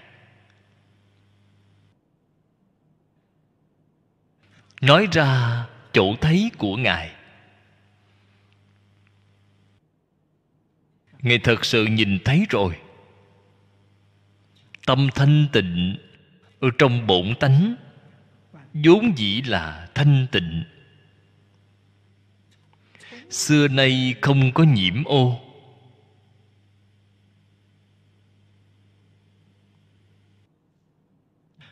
Nói ra chỗ thấy của Ngài. Ngài thật sự nhìn thấy rồi. Tâm thanh tịnh ở trong bổn tánh vốn dĩ là thanh tịnh, xưa nay không có nhiễm ô.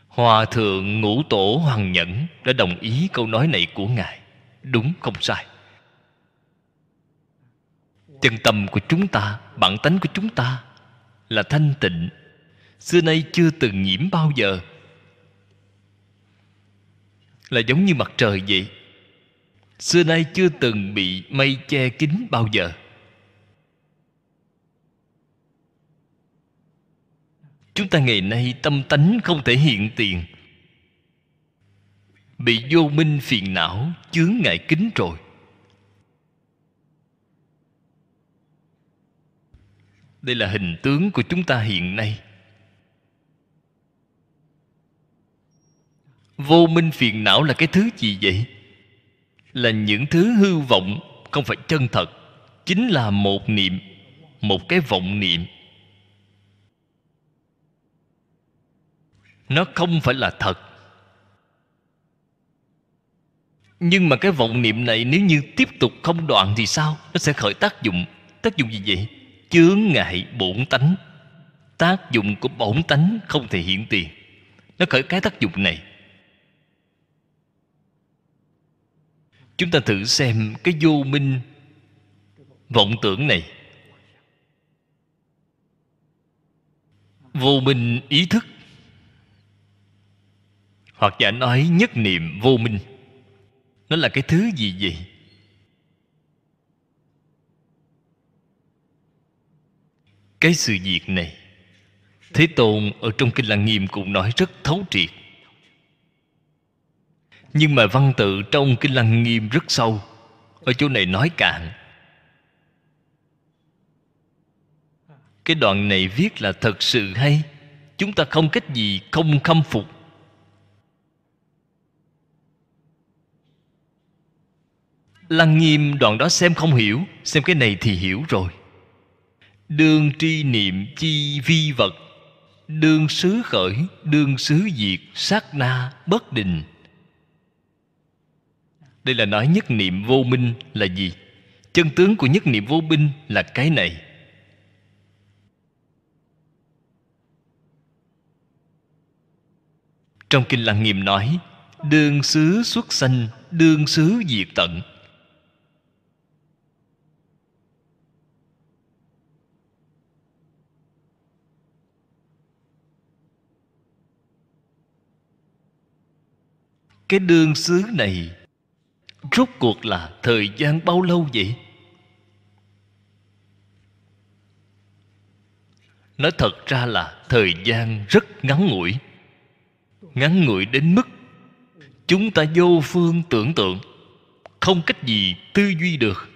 Hòa thượng Ngũ Tổ Hoàng Nhẫn đã đồng ý câu nói này của Ngài. Đúng không sai? Chân tâm của chúng ta, bản tánh của chúng ta là thanh tịnh, xưa nay chưa từng nhiễm bao giờ, là giống như mặt trời vậy, xưa nay chưa từng bị mây che kín bao giờ. Chúng ta ngày nay tâm tánh không thể hiện tiền, bị vô minh phiền não chướng ngại kín rồi. Đây là hình tướng của chúng ta hiện nay. Vô minh phiền não là cái thứ gì vậy? Là những thứ hư vọng, không phải chân thật. Chính là một niệm, một cái vọng niệm. Nó không phải là thật. Nhưng mà cái vọng niệm này nếu như tiếp tục không đoạn thì sao? Nó sẽ khởi tác dụng. Tác dụng gì vậy? Chướng ngại bổn tánh. Tác dụng của bổn tánh không thể hiện tiền. Nó khởi cái tác dụng này. Chúng ta thử xem cái vô minh vọng tưởng này. Vô minh ý thức, hoặc giả nói nhất niệm vô minh, nó là cái thứ gì vậy? Cái sự việc này Thế Tôn ở trong Kinh Lăng Nghiêm cũng nói rất thấu triệt. Nhưng mà văn tự trong Kinh Lăng Nghiêm rất sâu, ở chỗ này nói cạn. Cái đoạn này viết là thật sự hay. Chúng ta không cách gì không khâm phục. Lăng Nghiêm đoạn đó xem không hiểu, xem cái này thì hiểu rồi. Đương tri niệm chi vi vật, đương xứ khởi, đương xứ diệt, sát na bất định. Đây là nói nhất niệm vô minh là gì? Chân tướng của nhất niệm vô minh là cái này. Trong Kinh Lăng Nghiêm nói đương xứ xuất sanh, đương xứ diệt tận. Cái đương xứ này rốt cuộc là thời gian bao lâu vậy? Nói thật ra là thời gian rất ngắn ngủi. Ngắn ngủi đến mức chúng ta vô phương tưởng tượng, không cách gì tư duy được.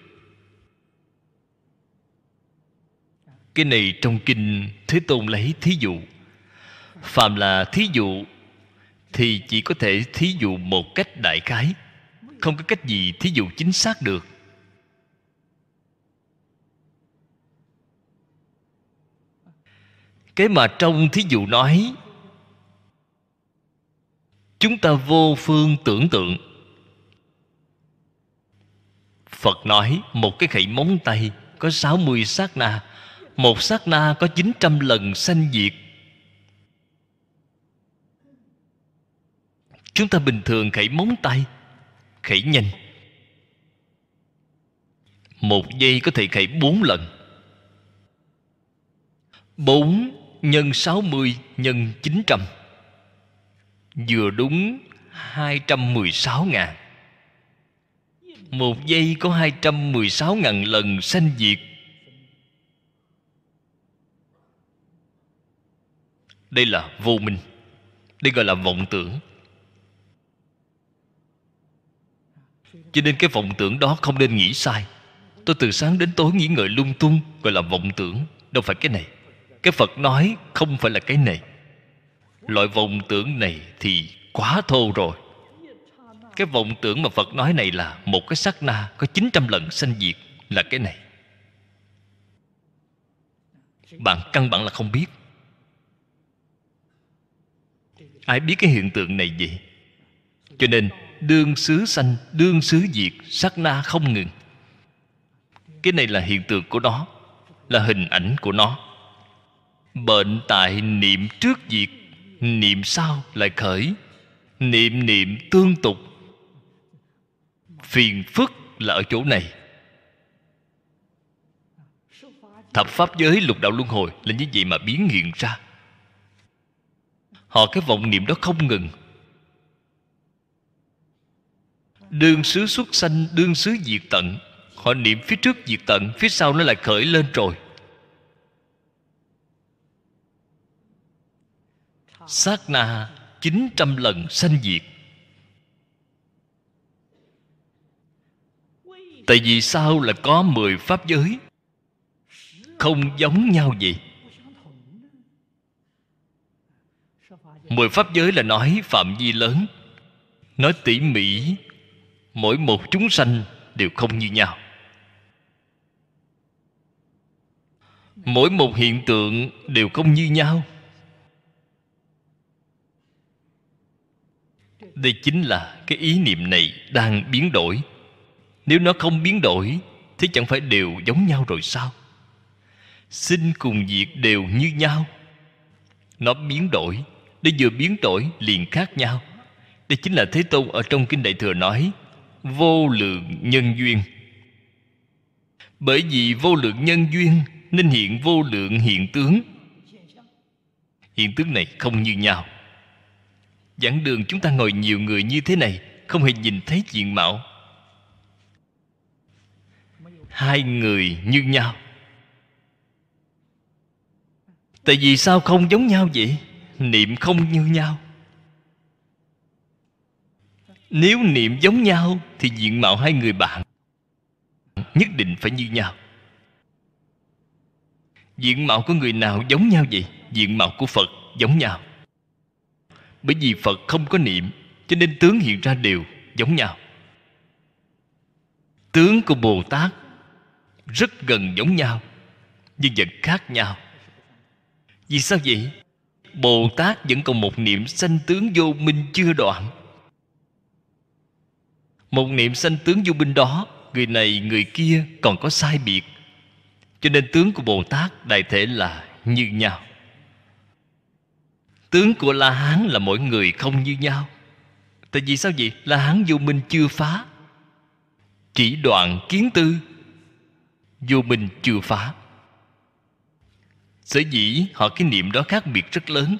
Cái này trong kinh Thế Tôn lấy thí dụ. Phàm là thí dụ thì chỉ có thể thí dụ một cách đại khái, không có cách gì thí dụ chính xác được. Cái mà trong thí dụ nói chúng ta vô phương tưởng tượng. Phật nói một cái khẩy móng tay có 60 sát na, một sát na có 900 lần sanh diệt. Chúng ta bình thường khẩy móng tay khẩy nhanh, một giây có thể khẩy 4 lần. 4 nhân 60 nhân 900 vừa đúng 216.000. 1 giây có 216.000 lần sanh diệt. Đây là vô minh. Đây gọi là vọng tưởng. Cho nên cái vọng tưởng đó không nên nghĩ sai. Tôi từ sáng đến tối nghĩ ngợi lung tung, gọi là vọng tưởng. Đâu phải cái này. Cái Phật nói không phải là cái này. Loại vọng tưởng này thì quá thô rồi. Cái vọng tưởng mà Phật nói này là một cái sát na có 900 lần sanh diệt, là cái này. Bạn căn bản là không biết. Ai biết cái hiện tượng này vậy? Cho nên đương xứ sanh, đương xứ diệt, sát na không ngừng. Cái này là hiện tượng của nó, là hình ảnh của nó. Bệnh tại niệm trước diệt, niệm sau lại khởi, niệm niệm tương tục. Phiền phức là ở chỗ này. thập pháp giới lục đạo luân hồi là như vậy mà biến hiện ra. Họ cái vọng niệm đó không ngừng. Đương xứ xuất sanh, đương xứ diệt tận. Họ niệm phía trước diệt tận, phía sau nó lại khởi lên rồi. Sát na 900 lần sanh diệt. Tại vì sao là có 10 pháp giới không giống nhau vậy? 10 pháp giới là nói phạm vi lớn, nói tỉ mỉ, mỗi một chúng sanh đều không như nhau. Mỗi một hiện tượng đều không như nhau. Đây chính là cái ý niệm này đang biến đổi. Nếu nó không biến đổi thì chẳng phải đều giống nhau rồi sao? Sinh cùng diệt đều như nhau. Nó biến đổi, để vừa biến đổi liền khác nhau. Đây chính là Thế Tôn ở trong Kinh Đại Thừa nói vô lượng nhân duyên. Bởi vì vô lượng nhân duyên nên hiện vô lượng hiện tướng. Hiện tướng này không như nhau. Giảng đường chúng ta ngồi nhiều người như thế này, không hề nhìn thấy diện mạo hai người như nhau. Tại vì sao không giống nhau vậy? Niệm không như nhau. Nếu niệm giống nhau thì diện mạo hai người bạn nhất định phải như nhau. Diện mạo của người nào giống nhau vậy? Diện mạo của Phật giống nhau. Bởi vì Phật không có niệm, cho nên tướng hiện ra đều giống nhau. Tướng của Bồ Tát rất gần giống nhau, nhưng vẫn khác nhau. Vì sao vậy? Bồ Tát vẫn còn một niệm sanh tướng vô minh chưa đoạn. Một niệm sanh tướng vô minh đó, người này người kia còn có sai biệt. Cho nên tướng của Bồ Tát đại thể là như nhau. Tướng của La Hán là mỗi người không như nhau. Tại vì sao vậy? La Hán vô minh chưa phá, chỉ đoạn kiến tư, vô minh chưa phá. Sở dĩ họ cái niệm đó khác biệt rất lớn.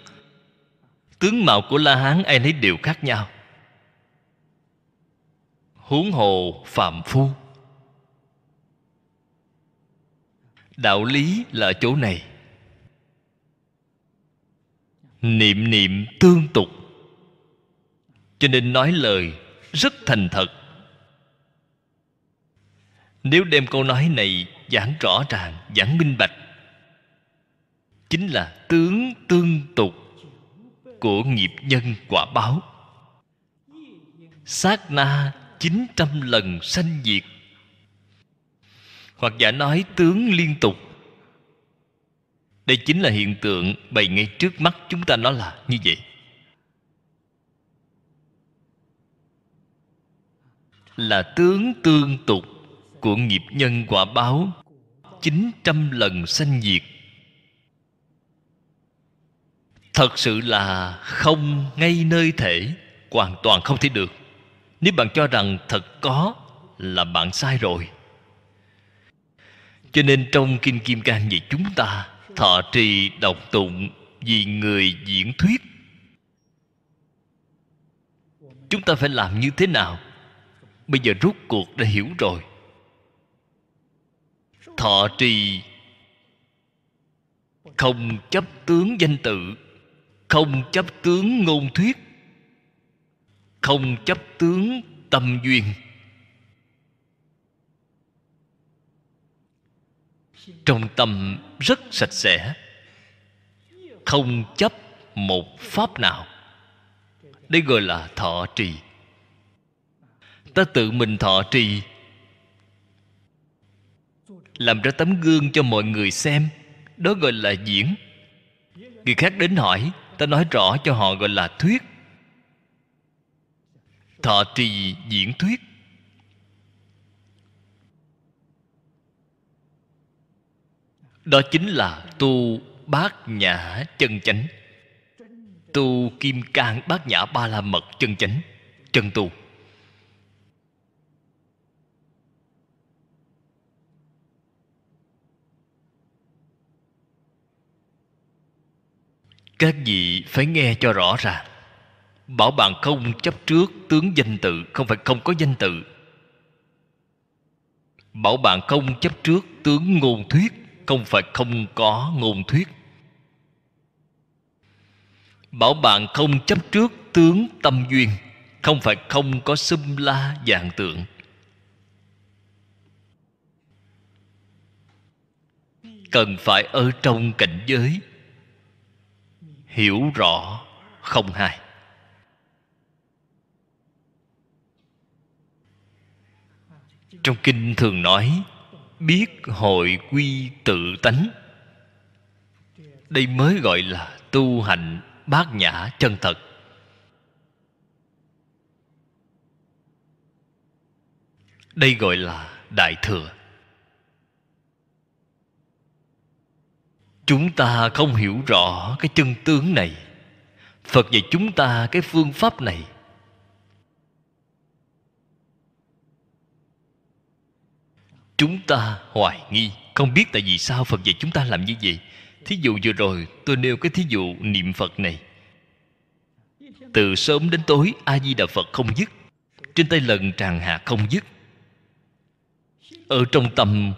Tướng mạo của La Hán ai nấy đều khác nhau, huống hồ phàm phu. Đạo lý là ở chỗ này. Niệm niệm tương tục, cho nên nói lời rất thành thật. Nếu đem câu nói này giảng rõ ràng, giảng minh bạch, chính là tướng tương tục của nghiệp nhân quả báo. Sát na 900 lần sanh diệt. Hoặc giả nói tướng liên tục. Đây chính là hiện tượng bày ngay trước mắt chúng ta, nó là như vậy. Là tướng tương tục của nghiệp nhân quả báo 900 lần sanh diệt. Thật sự là không ngay nơi thể, hoàn toàn không thể được. Nếu bạn cho rằng thật có là bạn sai rồi. Cho nên trong Kinh Kim Cang vậy, chúng ta thọ trì đọc tụng vì người diễn thuyết. Chúng ta phải làm như thế nào? Bây giờ rút cuộc đã hiểu rồi. Thọ trì không chấp tướng danh tự, không chấp tướng ngôn thuyết, không chấp tướng tâm duyên. Trong tâm rất sạch sẽ, không chấp một pháp nào. Đây gọi là thọ trì. Ta tự mình thọ trì, làm ra tấm gương cho mọi người xem, đó gọi là diễn. Người khác đến hỏi, ta nói rõ cho họ, gọi là thuyết. Thọ trì diễn thuyết. Đó chính là tu bát nhã chân chánh, tu Kim Cang bát nhã ba la mật chân chánh, chân tu. Các vị phải nghe cho rõ ràng. Bảo bạn không chấp trước tướng danh tự, không phải không có danh tự. Bảo bạn không chấp trước tướng ngôn thuyết, không phải không có ngôn thuyết. Bảo bạn không chấp trước tướng tâm duyên, không phải không có xâm la vạn tượng. Cần phải ở trong cảnh giới hiểu rõ không hai. Trong kinh thường nói biết hội quy tự tánh, đây mới gọi là tu hành bát nhã chân thật. Đây gọi là đại thừa. Chúng ta không hiểu rõ cái chân tướng này, Phật dạy chúng ta cái phương pháp này, chúng ta hoài nghi. Không biết tại vì sao Phật dạy chúng ta làm như vậy. Thí dụ vừa rồi tôi nêu cái thí dụ niệm Phật này, từ sớm đến tối A Di Đà Phật không dứt, trên tay lần tràng hạ không dứt, ở trong tâm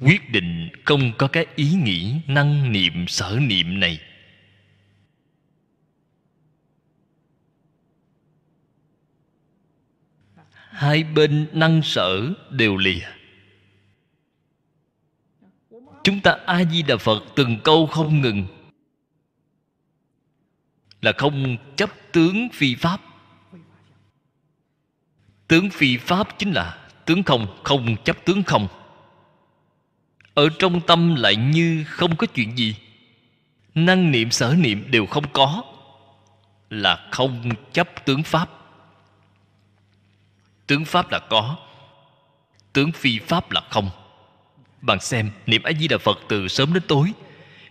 quyết định không có cái ý nghĩ năng niệm sở niệm này. Hai bên năng sở đều lìa. Chúng ta A Di Đà Phật từng câu không ngừng, là không chấp tướng phi pháp. Tướng phi pháp chính là tướng không, không chấp tướng không. Ở trong tâm lại như không có chuyện gì, năng niệm sở niệm đều không có, là không chấp tướng pháp. Tướng pháp là có, tướng phi pháp là không. Bạn xem niệm A Di Đà Phật từ sớm đến tối,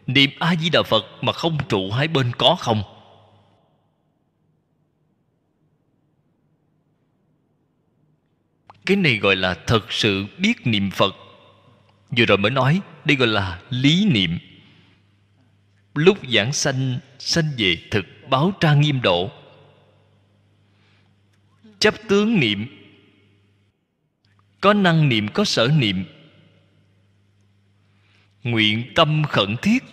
niệm A Di Đà Phật mà không trụ hai bên có không? Cái này gọi là thật sự biết niệm Phật. Vừa rồi mới nói, đây gọi là lý niệm. Lúc giảng sanh, sanh về thực báo tra nghiêm độ. Chấp tướng niệm, có năng niệm, có sở niệm, nguyện tâm khẩn thiết,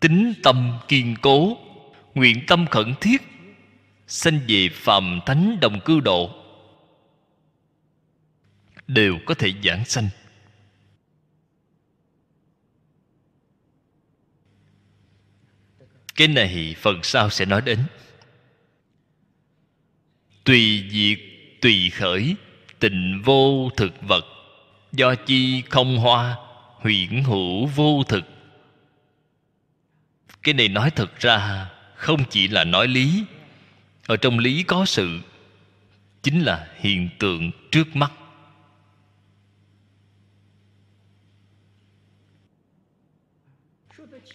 tính tâm kiên cố, nguyện tâm khẩn thiết, sanh về phàm thánh đồng cư độ, đều có thể giảng sanh. Cái này phần sau sẽ nói đến. Tùy diệt tùy khởi, tình vô thực vật, do chi không hoa, huyễn hữu vô thực. Cái này nói thật ra không chỉ là nói lý. Ở trong lý có sự, chính là hiện tượng trước mắt.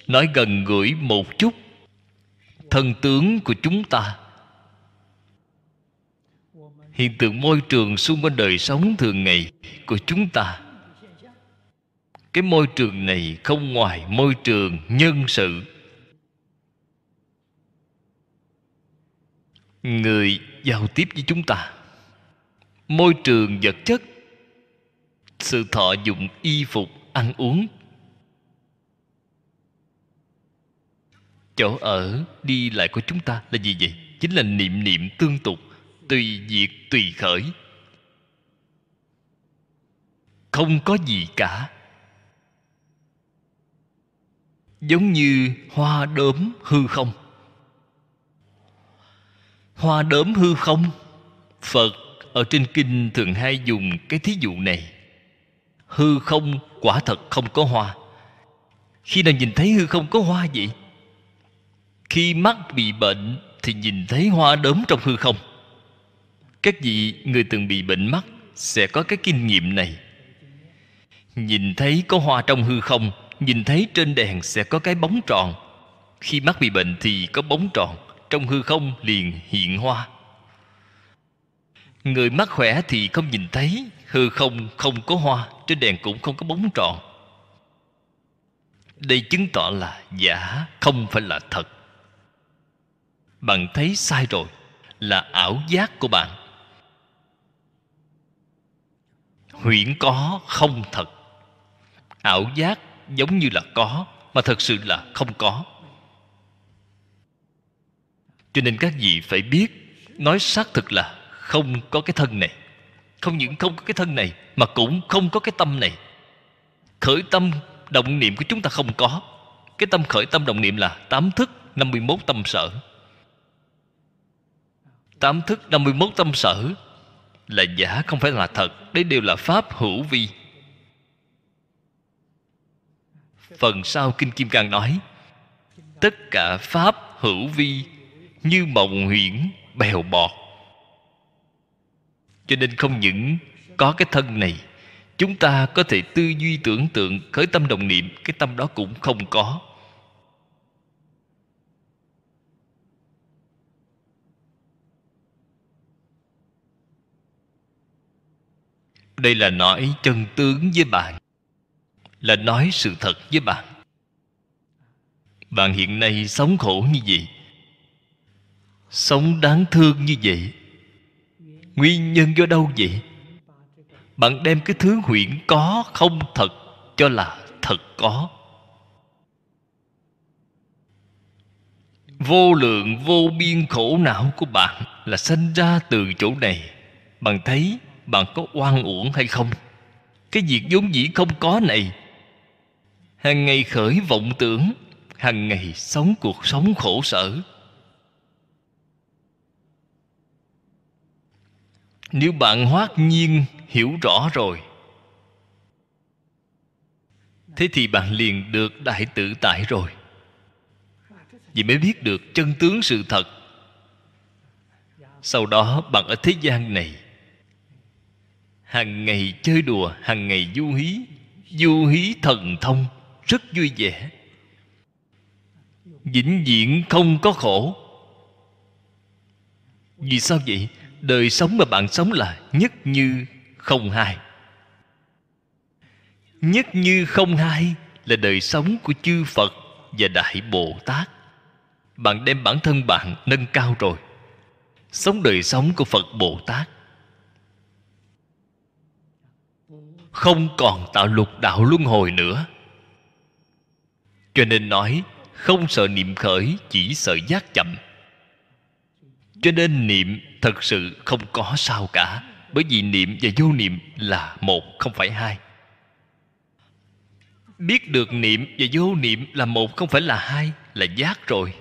Nói gần gũi một chút, thân tướng của chúng ta, hiện tượng môi trường xung quanh đời sống thường ngày của chúng ta, cái môi trường này không ngoài môi trường nhân sự. Người giao tiếp với chúng ta, môi trường vật chất, sự thọ dụng y phục, ăn uống, chỗ ở đi lại của chúng ta là gì vậy? Chính là niệm niệm tương tục, tùy diệt tùy khởi, không có gì cả. Giống như hoa đốm hư không. Hoa đốm hư không, Phật ở trên kinh thường hay dùng cái thí dụ này. Hư không quả thật không có hoa. Khi nào nhìn thấy hư không có hoa vậy? Khi mắt bị bệnh thì nhìn thấy hoa đốm trong hư không. Các vị người từng bị bệnh mắt sẽ có cái kinh nghiệm này. Nhìn thấy có hoa trong hư không, nhìn thấy trên đèn sẽ có cái bóng tròn. Khi mắt bị bệnh thì có bóng tròn, trong hư không liền hiện hoa. Người mắt khỏe thì không nhìn thấy, hư không không có hoa, trên đèn cũng không có bóng tròn. Đây chứng tỏ là giả, không phải là thật. Bạn thấy sai rồi, là ảo giác của bạn. Huyễn có không thật. Ảo giác giống như là có, mà thật sự là không có. Cho nên các vị phải biết, nói xác thực là không có cái thân này. Không những không có cái thân này, mà cũng không có cái tâm này. Khởi tâm động niệm của chúng ta không có. Cái tâm khởi tâm động niệm là 8 thức 51 tâm sở. 8 thức 51 tâm sở là giả, không phải là thật. Đấy đều là pháp hữu vi. Phần sau Kinh Kim Cang nói: tất cả pháp hữu vi như mộng huyễn bèo bọt. Cho nên không những có cái thân này, chúng ta có thể tư duy tưởng tượng, khởi tâm đồng niệm, cái tâm đó cũng không có. Đây là nói chân tướng với bạn, là nói sự thật với bạn. Bạn hiện nay sống khổ như vậy, sống đáng thương như vậy, nguyên nhân do đâu vậy? Bạn đem cái thứ huyễn có không thật cho là thật có. Vô lượng vô biên khổ não của bạn là sinh ra từ chỗ này. Bạn thấy bạn có oan uổng hay không? Cái việc vốn dĩ không có này, hàng ngày khởi vọng tưởng, hàng ngày sống cuộc sống khổ sở. Nếu bạn hoát nhiên hiểu rõ rồi, thế thì bạn liền được đại tự tại rồi. Vì mới biết được chân tướng sự thật. Sau đó bạn ở thế gian này hàng ngày chơi đùa, hàng ngày du hí thần thông, rất vui vẻ, vĩnh viễn không có khổ. Vì sao vậy? Đời sống mà bạn sống là nhất như không hai. Nhất như không hai là đời sống của chư Phật và Đại Bồ Tát. Bạn đem bản thân bạn nâng cao rồi, sống đời sống của Phật Bồ Tát, không còn tạo lục đạo luân hồi nữa. Cho nên nói không sợ niệm khởi, chỉ sợ giác chậm. Cho nên niệm thật sự không có sao cả. Bởi vì niệm và vô niệm là một, không phải hai. Biết được niệm và vô niệm là một, không phải là hai, là giác rồi.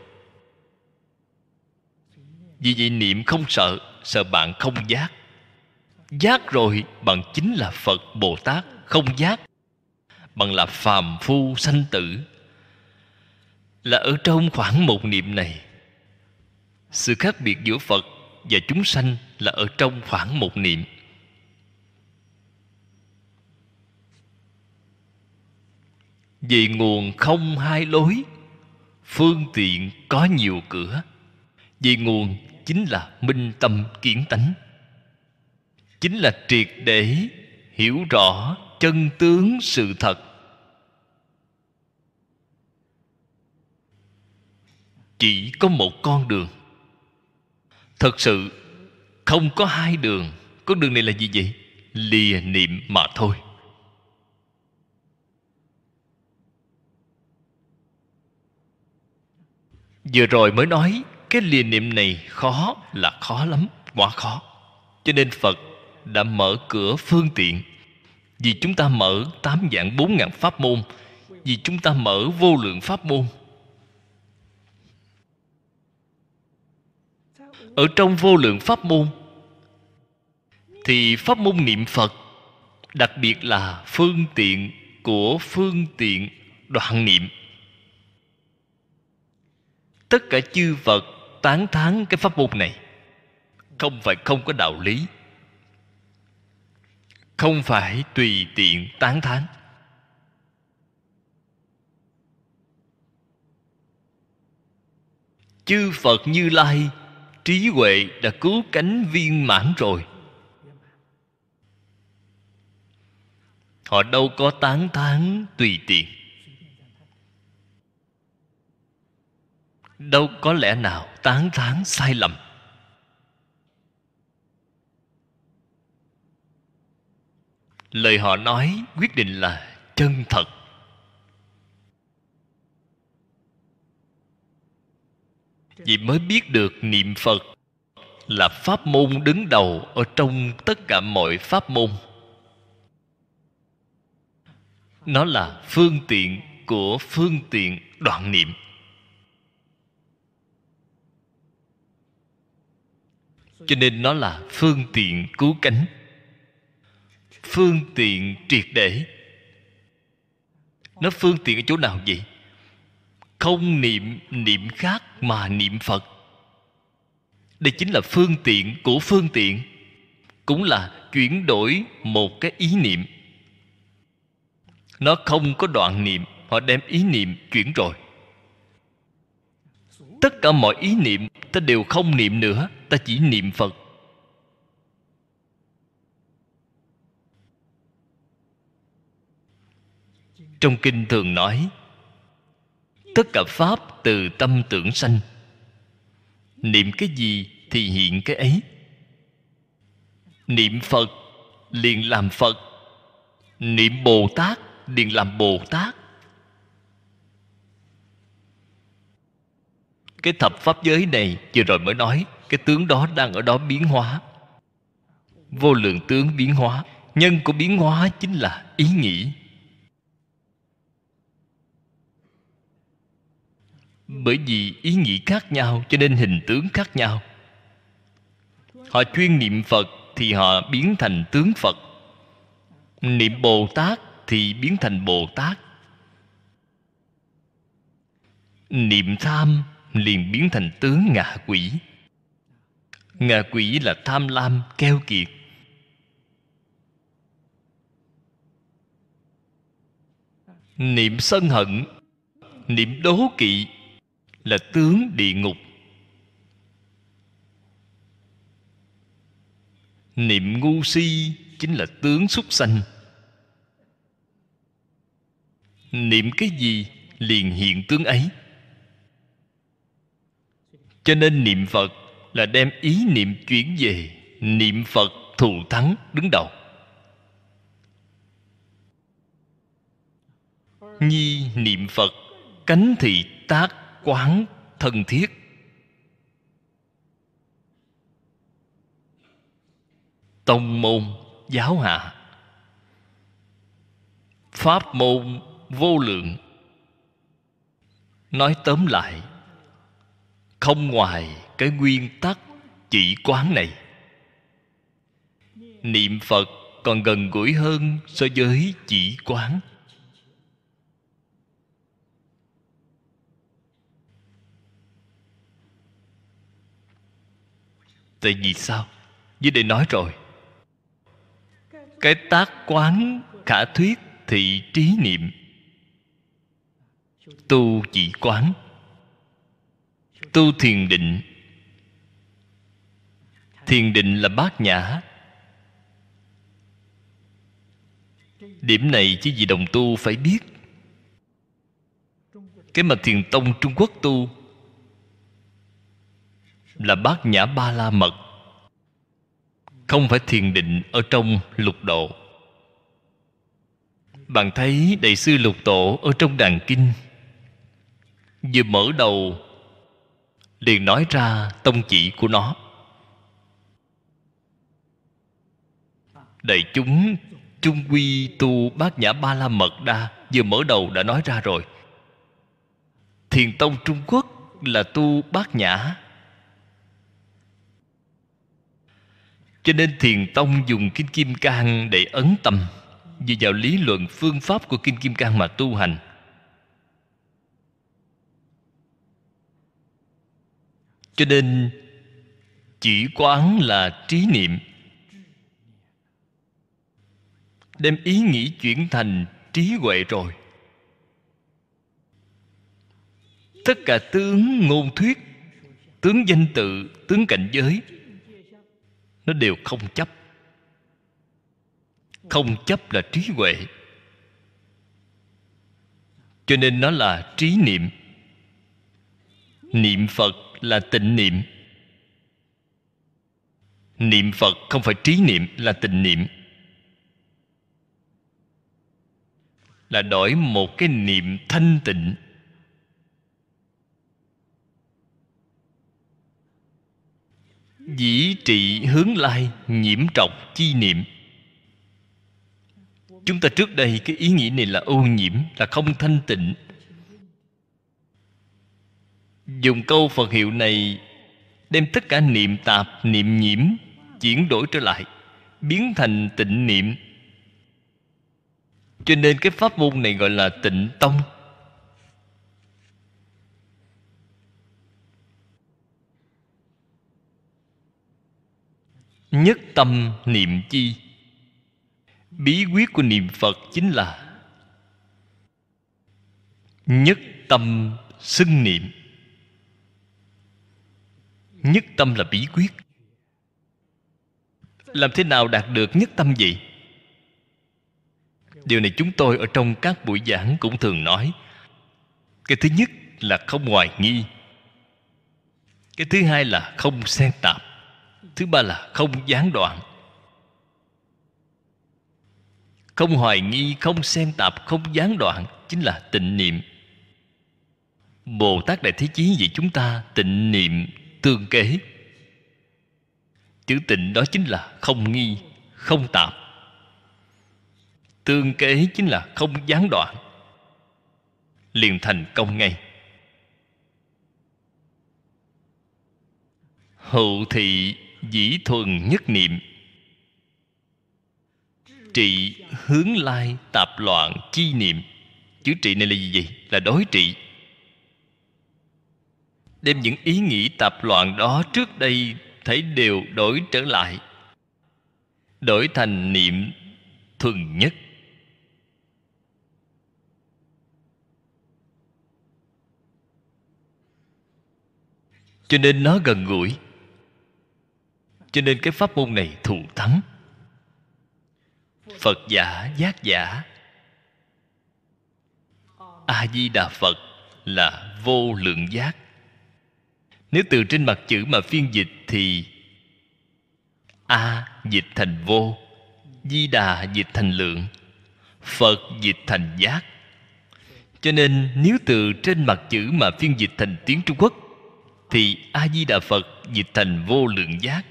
Vì vậy niệm không sợ, sợ bạn không giác. Giác rồi bạn chính là Phật Bồ Tát. Không giác bạn là phàm phu sanh tử. Là ở trong khoảng một niệm này. Sự khác biệt giữa Phật và chúng sanh là ở trong khoảng một niệm. Về nguồn không hai lối, phương tiện có nhiều cửa. Về nguồn chính là minh tâm kiến tánh, chính là triệt để hiểu rõ chân tướng sự thật. Chỉ có một con đường, thật sự không có hai đường. Con đường này là gì vậy? Lìa niệm mà thôi. Vừa rồi mới nói cái lìa niệm này khó là khó lắm, quá khó. Cho nên Phật đã mở cửa phương tiện. Vì chúng ta mở 8 vạn 4 ngàn pháp môn, vì chúng ta mở vô lượng pháp môn. Ở trong vô lượng pháp môn thì pháp môn niệm Phật, đặc biệt là phương tiện của phương tiện đoạn niệm. Tất cả chư Phật tán thán cái pháp môn này. Không phải không có đạo lý, không phải tùy tiện tán thán. Chư Phật Như Lai trí huệ đã cứu cánh viên mãn rồi, họ đâu có tán thán tùy tiện. đâu có lẽ nào tán thán sai lầm. Lời họ nói quyết định là chân thật. Vì mới biết được niệm Phật là pháp môn đứng đầu ở trong tất cả mọi pháp môn. Nó là phương tiện của phương tiện đoạn niệm. Cho nên nó là phương tiện cứu cánh, phương tiện triệt để. Nó phương tiện ở chỗ nào vậy? Không niệm niệm khác mà niệm Phật. Đây chính là phương tiện của phương tiện. Cũng là chuyển đổi một cái ý niệm. Nó không có đoạn niệm. Họ đem ý niệm chuyển rồi. Tất cả mọi ý niệm ta đều không niệm nữa. Ta chỉ niệm Phật. Trong kinh thường nói tất cả pháp từ tâm tưởng sanh. Niệm cái gì thì hiện cái ấy. Niệm Phật liền làm Phật. Niệm Bồ Tát liền làm Bồ Tát. Cái thập pháp giới này vừa rồi mới nói, cái tướng đó đang ở đó biến hóa. Vô lượng tướng biến hóa. Nhân của biến hóa chính là ý nghĩ. Bởi vì ý nghĩ khác nhau cho nên hình tướng khác nhau. Họ chuyên niệm Phật thì họ biến thành tướng Phật. Niệm Bồ Tát thì biến thành Bồ Tát. Niệm tham liền biến thành tướng ngạ quỷ. Ngạ quỷ là tham lam, keo kiệt. Niệm sân hận, niệm đố kỵ là tướng địa ngục. Niệm ngu si chính là tướng súc sanh. Niệm cái gì liền hiện tướng ấy. Cho nên niệm Phật là đem ý niệm chuyển về. Niệm Phật thù thắng đứng đầu. Nhi niệm Phật cánh thị tác quán thân thiết. Tông môn giáo hạ, pháp môn vô lượng. Nói tóm lại, không ngoài cái nguyên tắc chỉ quán này. Niệm Phật còn gần gũi hơn so với chỉ quán. Tại vì sao? Dưới đây nói rồi, cái tác quán khả thuyết thị trí niệm. Tu chỉ quán, tu thiền định. Thiền định là bát nhã. Điểm này chứ gì đồng tu phải biết. Cái mà thiền tông Trung Quốc tu là bát nhã ba la mật, không phải thiền định ở trong lục độ. Bạn thấy Đại sư Lục Tổ ở trong Đàn Kinh vừa mở đầu liền nói ra tông chỉ của nó. Đại chúng chung quy tu bát nhã ba la mật đa, vừa mở đầu đã nói ra rồi. Thiền tông Trung Quốc là tu bát nhã. Cho nên thiền tông dùng Kinh Kim Cang để ấn tâm, dựa vào lý luận phương pháp của Kinh Kim Cang mà tu hành. Cho nên chỉ quán là trí niệm, đem ý nghĩ chuyển thành trí huệ rồi. Tất cả tướng ngôn thuyết, tướng danh tự, tướng cảnh giới, nó đều không chấp. Không chấp là trí huệ. Cho nên nó là trí niệm. Niệm Phật là tịnh niệm. Niệm Phật không phải trí niệm, là tịnh niệm. Là đổi một cái niệm thanh tịnh. Dĩ trị hướng lai, nhiễm trọc chi niệm. Chúng ta trước đây cái ý nghĩ này là ô nhiễm, là không thanh tịnh. Dùng câu Phật hiệu này đem tất cả niệm tạp, niệm nhiễm chuyển đổi trở lại, biến thành tịnh niệm. Cho nên cái pháp môn này gọi là tịnh tông. Nhất tâm niệm chi. Bí quyết của niệm Phật chính là nhất tâm xưng niệm. Nhất tâm là bí quyết. Làm thế nào đạt được nhất tâm vậy? Điều này chúng tôi ở trong các buổi giảng cũng thường nói. Cái thứ nhất là không hoài nghi. Cái thứ hai là không xen tạp. Thứ ba là không gián đoạn. Không hoài nghi, không xen tạp, không gián đoạn chính là tịnh niệm. Bồ Tát Đại Thế Chí vì chúng ta tịnh niệm tương kế. Chữ tịnh đó chính là không nghi, không tạp. Tương kế chính là không gián đoạn. Liền thành công ngay. Hậu thị dĩ thuần nhất niệm. Trị hướng lai tạp loạn chi niệm. Chữ trị này là gì vậy? Là đối trị. Đem những ý nghĩ tạp loạn đó trước đây thấy đều đổi trở lại, đổi thành niệm thuần nhất. Cho nên nó gần gũi. Cho nên cái pháp môn này thù thắng. Phật giả, giác giả, A Di Đà Phật là vô lượng giác. Nếu từ trên mặt chữ mà phiên dịch thì A dịch thành vô, Di Đà dịch thành lượng, Phật dịch thành giác. Cho nên nếu từ trên mặt chữ mà phiên dịch thành tiếng Trung Quốc thì A Di Đà Phật dịch thành vô lượng giác.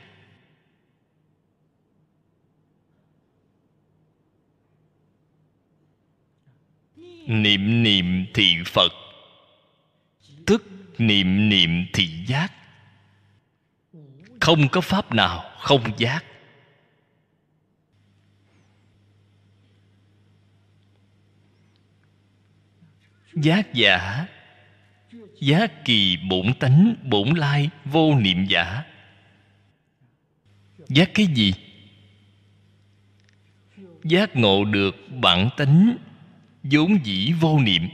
Niệm niệm thị Phật, tức niệm niệm thị giác. Không có pháp nào không giác. Giác giả, giác kỳ bổn tánh bổn lai vô niệm giả. Giác cái gì? Giác ngộ được bản tánh vốn dĩ vô niệm,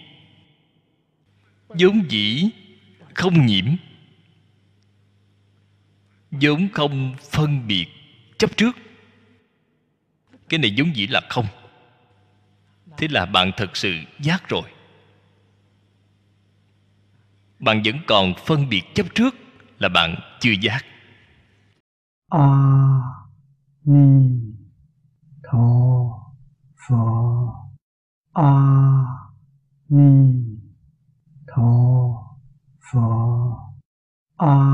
vốn dĩ không nhiễm, vốn không phân biệt chấp trước. Cái này vốn dĩ là không. Thế là bạn thật sự giác rồi. Bạn vẫn còn phân biệt chấp trước là bạn chưa giác. A Di Đà Phật. A Di Đà Phật. A